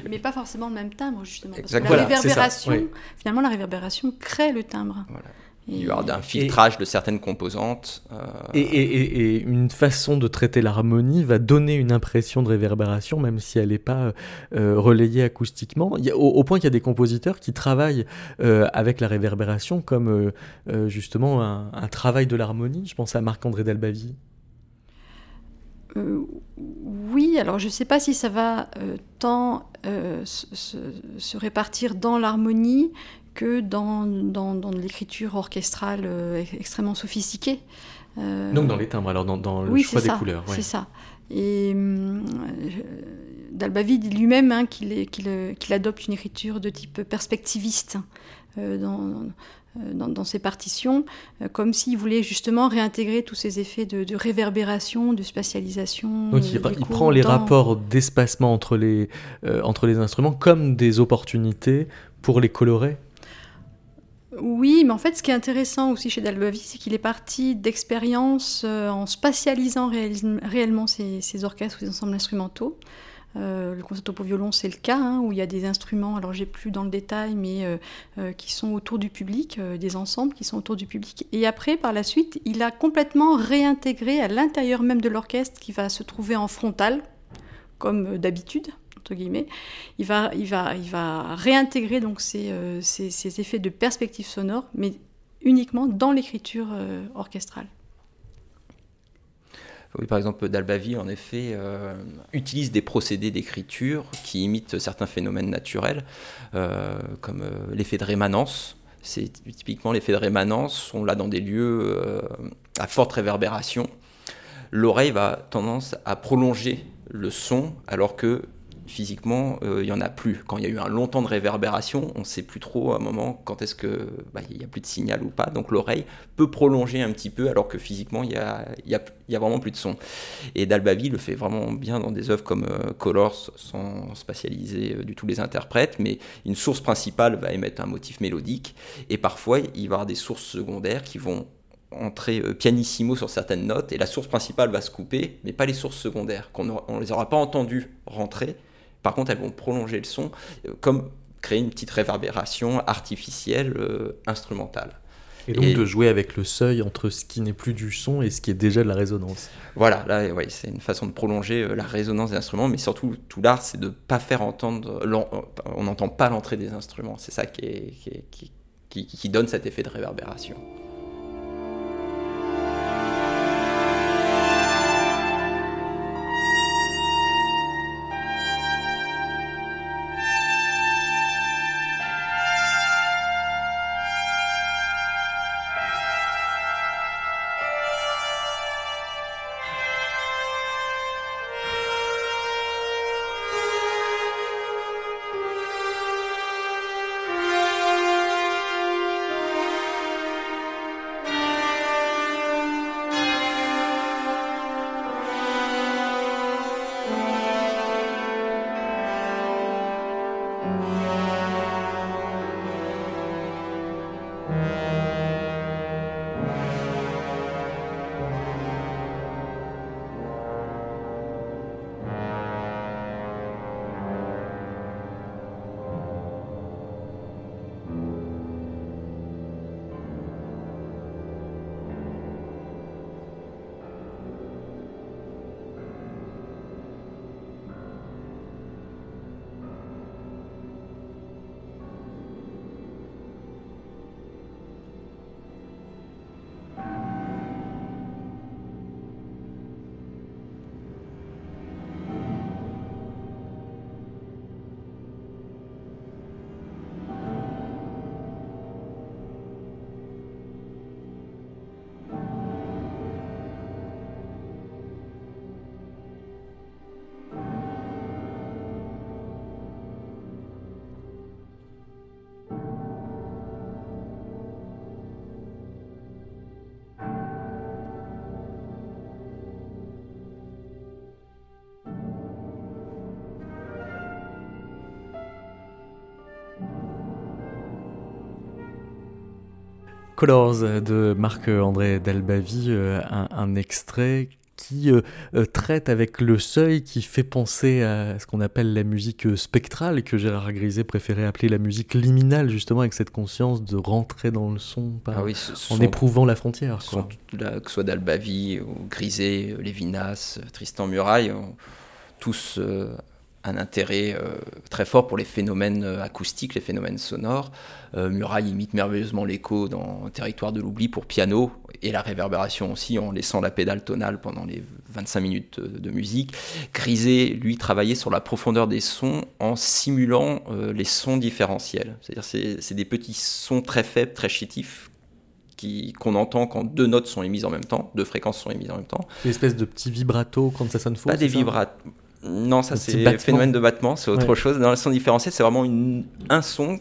mais pas forcément le même timbre, justement. Parce que la voilà, réverbération, oui. Finalement, la réverbération crée le timbre. Voilà. Et... Il y aura un filtrage et... de certaines composantes. Euh... Et, et, et, et une façon de traiter l'harmonie va donner une impression de réverbération, même si elle n'est pas euh, relayée acoustiquement. Il y a, au, au point qu'il y a des compositeurs qui travaillent euh, avec la réverbération comme euh, euh, justement un, un travail de l'harmonie. Je pense à Marc-André Dalbavie. Euh, oui, alors je ne sais pas si ça va euh, tant euh, se, se répartir dans l'harmonie que dans, dans, dans l'écriture orchestrale euh, extrêmement sophistiquée. Euh, Donc dans les timbres, alors dans, dans le oui, choix des ça, couleurs. Oui, c'est ça. Et euh, Dalbavie dit lui-même hein, qu'il, est, qu'il, qu'il adopte une écriture de type perspectiviste euh, dans... Dans, dans ses partitions, euh, comme s'il voulait justement réintégrer tous ces effets de, de réverbération, de spatialisation. Donc il, il prend les temps. Rapports d'espacement entre les, euh, entre les instruments comme des opportunités pour les colorer. Oui, mais en fait, ce qui est intéressant aussi chez Dalbavie, c'est qu'il est parti d'expériences euh, en spatialisant réel, réellement ces, ces orchestres ou ces ensembles instrumentaux. Euh, le concerto pour violon, c'est le cas, hein, où il y a des instruments, alors j'ai plus dans le détail, mais euh, euh, qui sont autour du public, euh, des ensembles qui sont autour du public. Et après, par la suite, il a complètement réintégré à l'intérieur même de l'orchestre qui va se trouver en frontal, comme d'habitude, entre guillemets. Il va, il va, il va réintégrer donc ces, euh, ces, ces effets de perspective sonore, mais uniquement dans l'écriture euh, orchestrale. Oui, par exemple, Dalbavie, en effet, euh, utilise des procédés d'écriture qui imitent certains phénomènes naturels, euh, comme euh, l'effet de rémanence. C'est typiquement l'effet de rémanence, on l'a dans des lieux euh, à forte réverbération. L'oreille va tendance à prolonger le son, alors que physiquement, euh, il n'y en a plus. Quand il y a eu un long temps de réverbération, on ne sait plus trop à un moment quand est-ce qu'il bah, n'y a plus de signal ou pas. Donc l'oreille peut prolonger un petit peu alors que physiquement, il n'y a, a, a vraiment plus de son. Et Dalbavie le fait vraiment bien dans des œuvres comme euh, Colors, sans spatialiser euh, du tout les interprètes, mais une source principale va émettre un motif mélodique. Et parfois, il va y avoir des sources secondaires qui vont entrer euh, pianissimo sur certaines notes et la source principale va se couper, mais pas les sources secondaires, qu'on ne les aura pas entendues rentrer. Par contre, elles vont prolonger le son, euh, comme créer une petite réverbération artificielle, euh, instrumentale. Et donc et... de jouer avec le seuil entre ce qui n'est plus du son et ce qui est déjà de la résonance. Voilà, là, ouais, c'est une façon de prolonger euh, la résonance des instruments, mais surtout, tout l'art, c'est de ne pas faire entendre... L'en... On n'entend pas l'entrée des instruments. C'est ça qui, est, qui, est, qui, qui, qui donne cet effet de réverbération. Colors de Marc-André Dalbavie, un, un extrait qui euh, traite avec le seuil, qui fait penser à ce qu'on appelle la musique spectrale, que Gérard Griset préférait appeler la musique liminale, justement, avec cette conscience de rentrer dans le son par, ah oui, ce, ce en sont, éprouvant la frontière. Quoi. Sont, là, que ce soit Dalbavie, ou Griset, Lévinas, Tristan Murail, tous euh, un intérêt euh, très fort pour les phénomènes acoustiques, les phénomènes sonores. Euh, Murail imite merveilleusement l'écho dans Territoire de l'oubli pour piano, et la réverbération aussi, en laissant la pédale tonale pendant les vingt-cinq minutes de musique. Griset, lui, travaillait sur la profondeur des sons en simulant euh, les sons différentiels. C'est-à-dire c'est, c'est des petits sons très faibles, très chétifs, qui, qu'on entend quand deux notes sont émises en même temps, deux fréquences sont émises en même temps. Une espèce de petit vibrato quand ça sonne faux. Pas des vibratos. Non, ça un c'est le phénomène de battement, c'est autre ouais. chose. Dans le son différentiel, c'est vraiment une, un son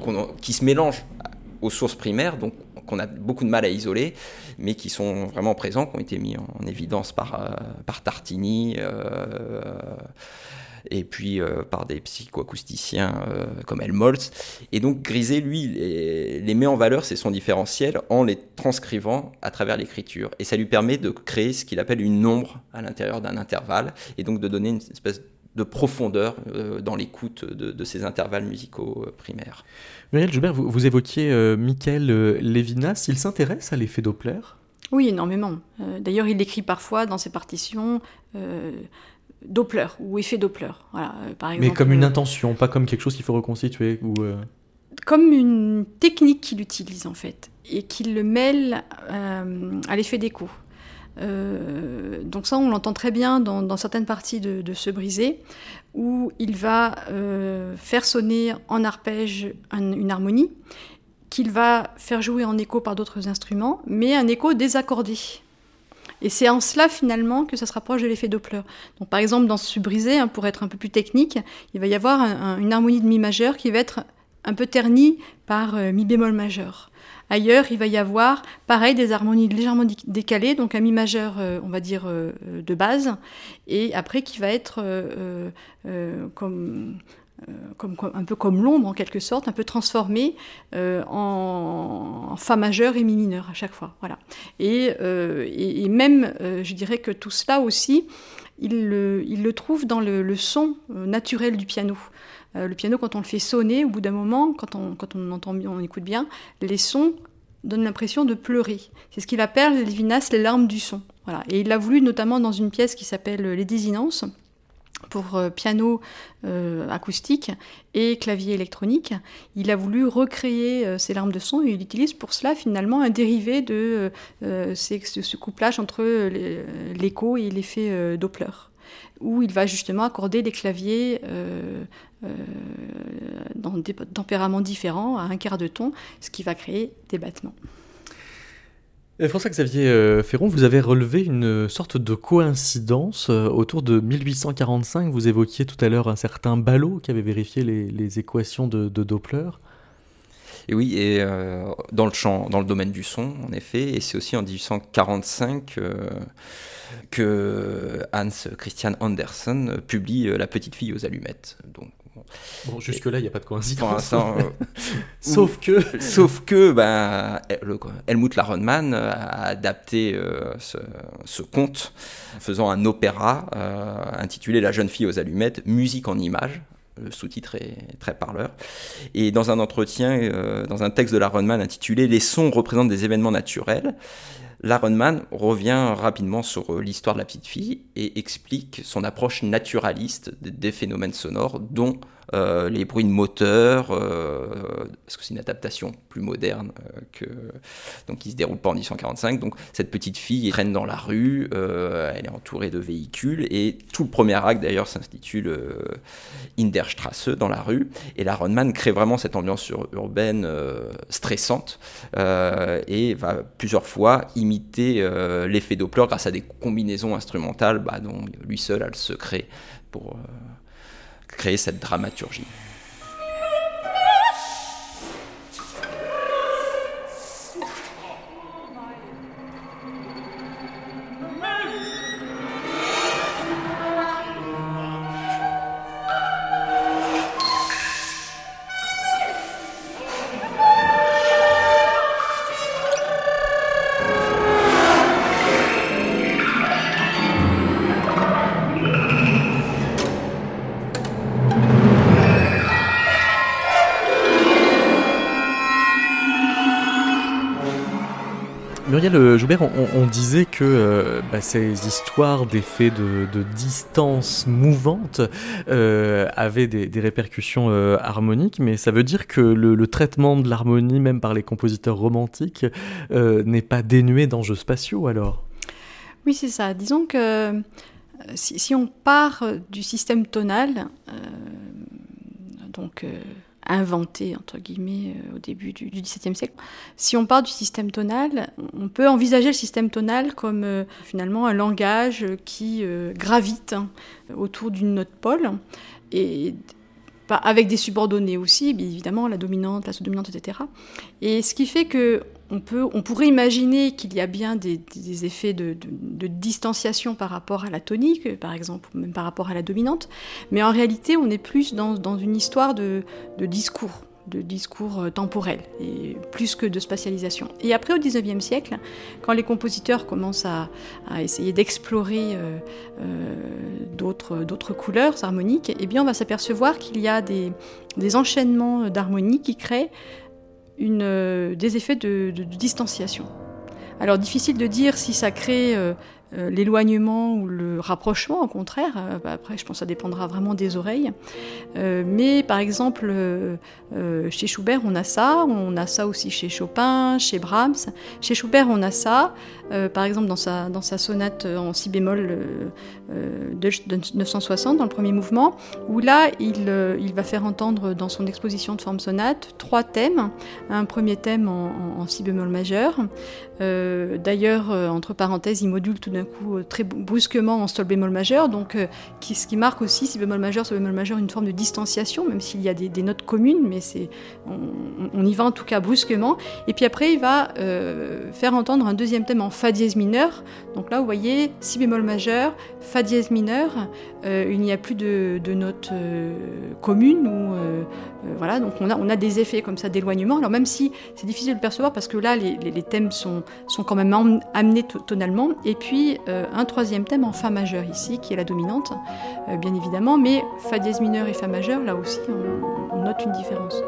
qu'on, qui se mélange aux sources primaires, donc qu'on a beaucoup de mal à isoler, mais qui sont vraiment présents, qui ont été mis en évidence par, euh, par Tartini, euh, et puis euh, par des psychoacousticiens euh, comme Helmholtz. Et donc Griset, lui, les, les met en valeur, ces sons différentiels, en les transcrivant à travers l'écriture. Et ça lui permet de créer ce qu'il appelle une ombre à l'intérieur d'un intervalle, et donc de donner une espèce de profondeur euh, dans l'écoute de, de ces intervalles musicaux euh, primaires. Muriel Joubert, vous, vous évoquiez euh, Michael euh, Lévinas. Il s'intéresse à l'effet Doppler ? Oui, énormément. Euh, d'ailleurs, il écrit parfois dans ses partitions euh, Doppler ou effet Doppler. Voilà, euh, par exemple, mais comme une intention, pas comme quelque chose qu'il faut reconstituer ou, euh... Comme une technique qu'il utilise en fait, et qu'il le mêle euh, à l'effet d'écho. Euh, donc ça, on l'entend très bien dans, dans certaines parties de, de ce Griset, où il va euh, faire sonner en arpège un, une harmonie, qu'il va faire jouer en écho par d'autres instruments, mais un écho désaccordé. Et c'est en cela, finalement, que ça se rapproche de l'effet Doppler. Donc, par exemple, dans ce Griset, hein, pour être un peu plus technique, il va y avoir un, un, une harmonie de mi majeur qui va être un peu ternie par euh, mi bémol majeur. Ailleurs, il va y avoir, pareil, des harmonies légèrement décalées, donc un mi majeur, euh, on va dire, euh, de base, et après qui va être euh, euh, comme, euh, comme, un peu comme l'ombre, en quelque sorte, un peu transformé euh, en, en fa majeur et mi mineur à chaque fois. Voilà. Et, euh, et, et même, euh, je dirais que tout cela aussi, il le, il le trouve dans le, le son naturel du piano. Le piano, quand on le fait sonner, au bout d'un moment, quand on, quand on entend bien, on écoute bien, les sons donnent l'impression de pleurer. C'est ce qu'il appelle, Lévinas, les larmes du son. Voilà. Et il l'a voulu notamment dans une pièce qui s'appelle Les Désinences, pour piano euh, acoustique et clavier électronique. Il a voulu recréer euh, ces larmes de son, et il utilise pour cela finalement un dérivé de euh, ces, ce couplage entre l'écho et l'effet euh, Doppler, où il va justement accorder des claviers euh, euh, dans des tempéraments différents, à un quart de ton, ce qui va créer des battements. François-Xavier Féron, vous avez relevé une sorte de coïncidence autour de mille huit cent quarante-cinq. Vous évoquiez tout à l'heure un certain Ballot qui avait vérifié les, les équations de, de Doppler. Et oui, et euh, dans le champ, dans le domaine du son, en effet, et c'est aussi en mille huit cent quarante-cinq euh, que Hans Christian Andersen publie La petite fille aux allumettes. Donc, bon. Bon, jusque-là, il n'y a pas de coïncidence. Pour euh, sauf que, sauf que bah, le, Helmut Laronman a adapté euh, ce, ce conte en faisant un opéra euh, intitulé La jeune fille aux allumettes, musique en images. Le sous-titre est très parleur. Et dans un entretien, euh, dans un texte de Laronman intitulé « Les sons représentent des événements naturels », Laronman revient rapidement sur l'histoire de la petite fille et explique son approche naturaliste des phénomènes sonores, dont euh, les bruits de moteur, euh, parce que c'est une adaptation plus moderne euh, que, donc, qui ne se déroule pas en mille huit cent quarante-cinq. Donc cette petite fille traîne dans la rue, euh, elle est entourée de véhicules, et tout le premier acte d'ailleurs s'intitule euh, « In der Straße », dans la rue, et Laronman crée vraiment cette ambiance ur- urbaine euh, stressante euh, et va plusieurs fois imiter imiter euh, l'effet Doppler grâce à des combinaisons instrumentales bah, dont lui seul a le secret pour euh, créer cette dramaturgie. Muriel Joubert, on, on disait que euh, bah, ces histoires d'effets de, de distance mouvante euh, avaient des, des répercussions euh, harmoniques, mais ça veut dire que le, le traitement de l'harmonie, même par les compositeurs romantiques, euh, n'est pas dénué d'enjeux spatiaux, alors ? Oui, c'est ça. Disons que si, si on part du système tonal, euh, donc... Euh, inventé, entre guillemets, euh, au début du XVIIe siècle. Si on part du système tonal, on peut envisager le système tonal comme euh, finalement un langage qui euh, gravite hein, autour d'une note pôle, et bah, avec des subordonnées aussi, bien évidemment, la dominante, la sous-dominante, et cetera. Et ce qui fait que On, peut, on pourrait imaginer qu'il y a bien des, des effets de, de, de distanciation par rapport à la tonique, par exemple, ou même par rapport à la dominante, mais en réalité, on est plus dans, dans une histoire de, de discours, de discours temporel, et plus que de spatialisation. Et après, au dix-neuvième siècle, quand les compositeurs commencent à, à essayer d'explorer euh, euh, d'autres, d'autres couleurs harmoniques, eh bien, on va s'apercevoir qu'il y a des, des enchaînements d'harmonies qui créent Une, euh, des effets de, de, de distanciation. Alors, difficile de dire si ça crée euh, euh, l'éloignement ou le rapprochement, au contraire. Euh, bah, après, je pense que ça dépendra vraiment des oreilles. Euh, mais, par exemple, euh, euh, chez Schubert, on a ça. On a ça aussi chez Chopin, chez Brahms. Chez Schubert, on a ça. Euh, par exemple, dans sa, dans sa sonate en si bémol euh, euh, de, de neuf cent soixante, dans le premier mouvement, où là, il, euh, il va faire entendre dans son exposition de forme sonate trois thèmes. Un premier thème en, en, en si bémol majeur. Euh, D'ailleurs, entre parenthèses, il module tout d'un coup très brusquement en sol bémol majeur, donc ce qui marque aussi si bémol majeur, sol bémol majeur, une forme de distanciation, même s'il y a des, des notes communes, mais c'est, on, on y va en tout cas brusquement. Et puis après, il va euh, faire entendre un deuxième thème en fa dièse mineur. Donc là, vous voyez, si bémol majeur, fa dièse mineur, euh, il n'y a plus de, de notes euh, communes ou euh, euh, voilà. Donc on a, on a des effets comme ça d'éloignement. Alors même si c'est difficile de le percevoir parce que là, les, les, les thèmes sont sont quand même amenés tonalement. Et puis, euh, un troisième thème en fa majeur ici, qui est la dominante, euh, bien évidemment, mais fa dièse mineur et fa majeur, là aussi, on, on note une différence.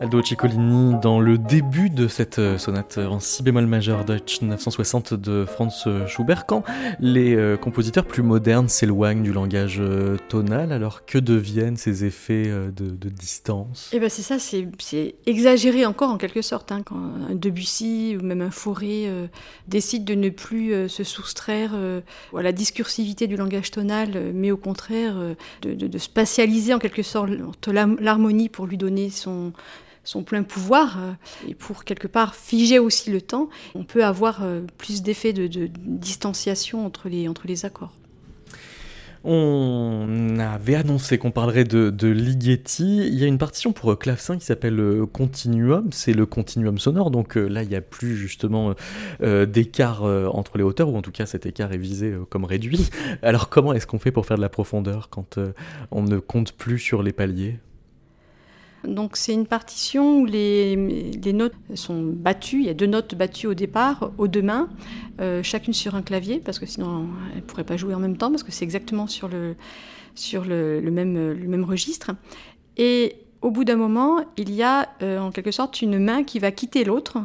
Aldo Ciccolini dans le début de cette sonate en si bémol majeur Deutsch neuf cent soixante de Franz Schubert, quand les compositeurs plus modernes s'éloignent du langage tonal, alors que deviennent ces effets de, de distance? Eh ben c'est ça, c'est, c'est exagéré encore en quelque sorte, hein, quand un Debussy ou même un Fauré euh, décide de ne plus euh, se soustraire euh, à la discursivité du langage tonal, mais au contraire euh, de, de, de spatialiser en quelque sorte l'harmonie pour lui donner son... son plein pouvoir, et pour quelque part figer aussi le temps, on peut avoir plus d'effets de, de, de distanciation entre les, entre les accords. On avait annoncé qu'on parlerait de, de Ligeti. Il y a une partition pour clavecin qui s'appelle Continuum, c'est le continuum sonore, donc là il n'y a plus justement euh, d'écart entre les hauteurs, ou en tout cas cet écart est visé comme réduit. Alors comment est-ce qu'on fait pour faire de la profondeur quand euh, on ne compte plus sur les paliers ? Donc c'est une partition où les, les notes sont battues, il y a deux notes battues au départ, aux deux mains, euh, chacune sur un clavier, parce que sinon elles ne pourraient pas jouer en même temps, parce que c'est exactement sur le, sur le, le, même, le même registre. Et au bout d'un moment, il y a euh, en quelque sorte une main qui va quitter l'autre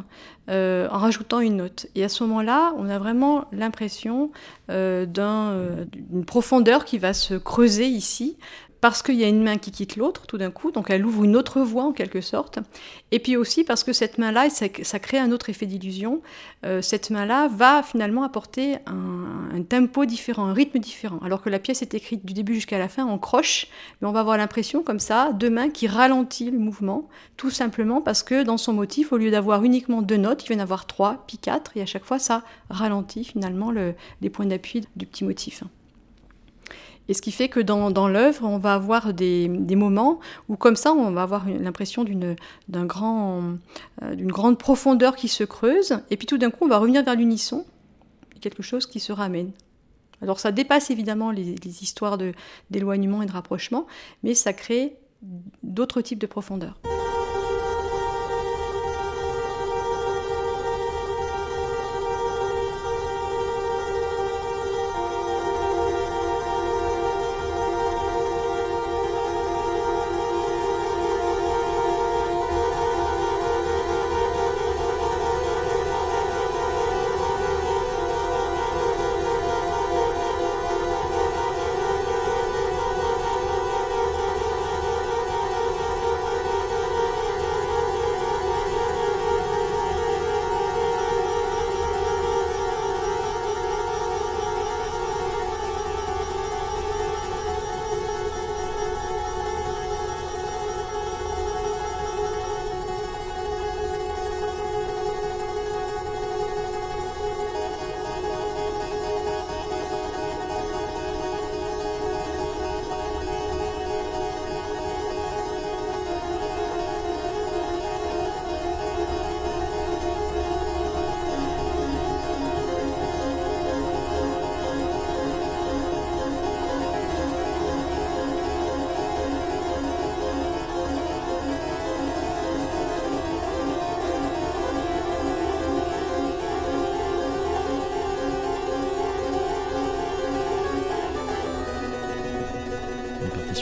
euh, en rajoutant une note. Et à ce moment-là, on a vraiment l'impression euh, d'un, euh, d'une profondeur qui va se creuser ici, parce qu'il y a une main qui quitte l'autre tout d'un coup, donc elle ouvre une autre voie en quelque sorte, et puis aussi parce que cette main-là, ça, ça crée un autre effet d'illusion, euh, cette main-là va finalement apporter un, un tempo différent, un rythme différent, alors que la pièce est écrite du début jusqu'à la fin en croche, mais on va avoir l'impression comme ça, deux mains qui ralentit le mouvement, tout simplement parce que dans son motif, au lieu d'avoir uniquement deux notes, il va y en avoir trois, puis quatre, et à chaque fois ça ralentit finalement le, les points d'appui du petit motif. Et ce qui fait que dans, dans l'œuvre, on va avoir des, des moments où, comme ça, on va avoir l'impression d'une, d'un grand, euh, d'une grande profondeur qui se creuse. Et puis tout d'un coup, on va revenir vers l'unisson, quelque chose qui se ramène. Alors ça dépasse évidemment les, les histoires de, d'éloignement et de rapprochement, mais ça crée d'autres types de profondeur.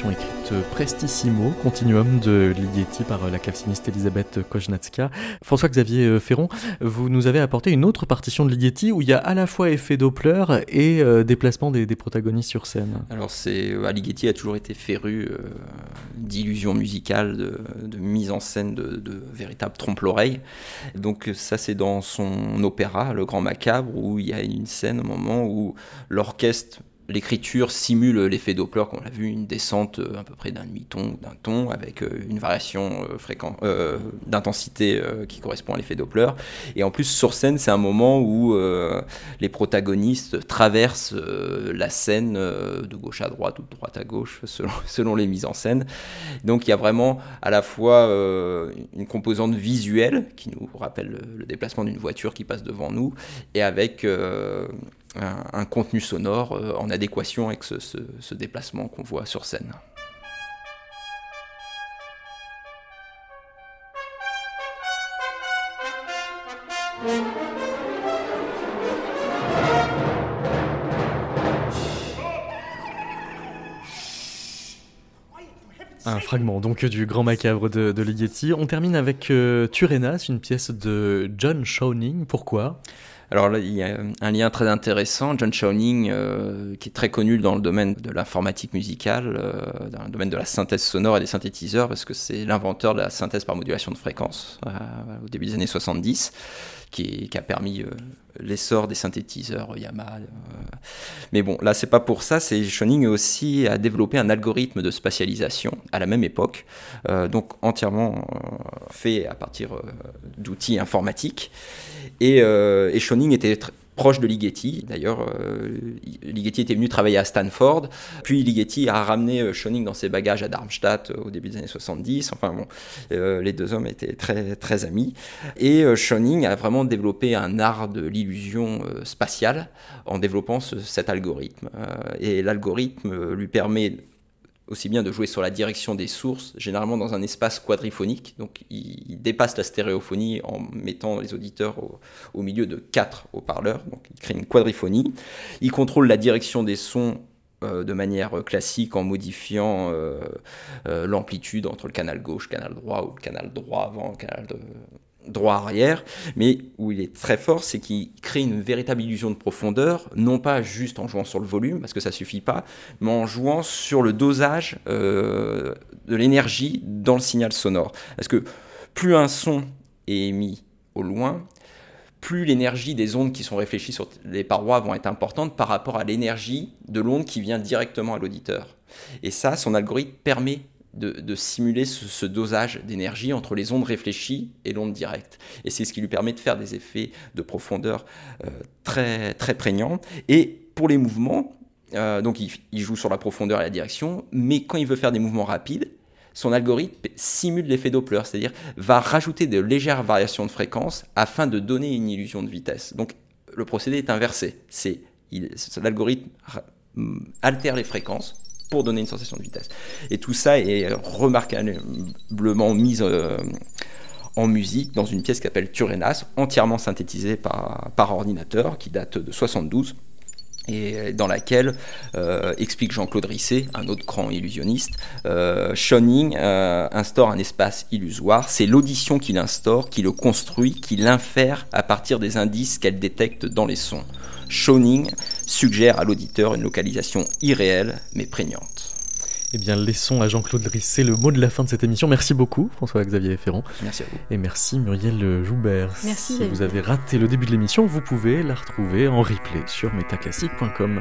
Écrite prestissimo, Continuum de Ligeti par la claveciniste Elisabeth Koznatska. François-Xavier Féron, vous nous avez apporté une autre partition de Ligeti où il y a à la fois effet Doppler et euh, déplacement des, des protagonistes sur scène. Alors c'est, euh, Ligeti a toujours été féru euh, d'illusions musicales, de, de mise en scène de, de véritables trompe-l'oreille. Donc ça c'est dans son opéra, Le Grand Macabre, où il y a une scène au moment où l'orchestre, l'écriture simule l'effet Doppler, qu'on l'a vu, une descente à peu près d'un demi-ton ou d'un ton, avec une variation fréquente, euh, d'intensité euh, qui correspond à l'effet Doppler. Et en plus, sur scène, c'est un moment où euh, les protagonistes traversent euh, la scène euh, de gauche à droite ou de droite à gauche, selon, selon les mises en scène. Donc il y a vraiment à la fois euh, une composante visuelle, qui nous rappelle le, le déplacement d'une voiture qui passe devant nous, et avec... Euh, Un, un contenu sonore euh, en adéquation avec ce, ce, ce déplacement qu'on voit sur scène. Un fragment donc du Grand Macabre de, de Ligeti. On termine avec euh, Turena, c'est une pièce de John Schoening. Pourquoi ? Alors là, il y a un lien très intéressant. John Schoening, euh, qui est très connu dans le domaine de l'informatique musicale, euh, dans le domaine de la synthèse sonore et des synthétiseurs, parce que c'est l'inventeur de la synthèse par modulation de fréquence euh, au début des années soixante-dix, qui, qui a permis euh, l'essor des synthétiseurs Yamaha. Euh. Mais bon, là, c'est pas pour ça. C'est Schoening aussi a développé un algorithme de spatialisation à la même époque, euh, donc entièrement euh, fait à partir euh, d'outils informatiques. Et, euh, et Schoening était tr- proche de Ligeti. D'ailleurs, euh, Ligeti était venu travailler à Stanford. Puis Ligeti a ramené Schoening dans ses bagages à Darmstadt au début des années soixante-dix. Enfin bon, euh, les deux hommes étaient très, très amis. Et euh, Schoening a vraiment développé un art de l'illusion euh, spatiale en développant ce, cet algorithme. Euh, et l'algorithme lui permet aussi bien de jouer sur la direction des sources, généralement dans un espace quadriphonique, donc il dépasse la stéréophonie en mettant les auditeurs au, au milieu de quatre haut-parleurs, donc il crée une quadriphonie. Il contrôle la direction des sons euh, de manière classique en modifiant euh, euh, l'amplitude entre le canal gauche, le canal droit, ou le canal droit avant, le canal de... droit arrière, mais où il est très fort, c'est qu'il crée une véritable illusion de profondeur, non pas juste en jouant sur le volume, parce que ça suffit pas, mais en jouant sur le dosage euh, de l'énergie dans le signal sonore. Parce que plus un son est émis au loin, plus l'énergie des ondes qui sont réfléchies sur les parois vont être importantes par rapport à l'énergie de l'onde qui vient directement à l'auditeur. Et ça, son algorithme permet De, de simuler ce, ce dosage d'énergie entre les ondes réfléchies et l'onde directe. Et c'est ce qui lui permet de faire des effets de profondeur euh, très, très prégnants. Et pour les mouvements, euh, donc il, il joue sur la profondeur et la direction, mais quand il veut faire des mouvements rapides, son algorithme simule l'effet Doppler, c'est-à-dire va rajouter de légères variations de fréquence afin de donner une illusion de vitesse. Donc le procédé est inversé. C'est, il, l'algorithme altère les fréquences pour donner une sensation de vitesse. Et tout ça est remarquablement mis euh, en musique dans une pièce qui s'appelle Turenas, entièrement synthétisée par, par ordinateur, qui date de soixante-douze, et dans laquelle, euh, explique Jean-Claude Risset, un autre grand illusionniste, euh, Schoening euh, instaure un espace illusoire. C'est l'audition qui l'instaure, qui le construit, qui l'infère à partir des indices qu'elle détecte dans les sons. Schoening suggère à l'auditeur une localisation irréelle mais prégnante. Eh bien, laissons à Jean-Claude Risset le mot de la fin de cette émission. Merci beaucoup, François-Xavier Féron. Merci à vous. Et merci, Muriel Joubert. Merci. Si vous avez raté le début de l'émission, vous pouvez la retrouver en replay sur metaclassique point com.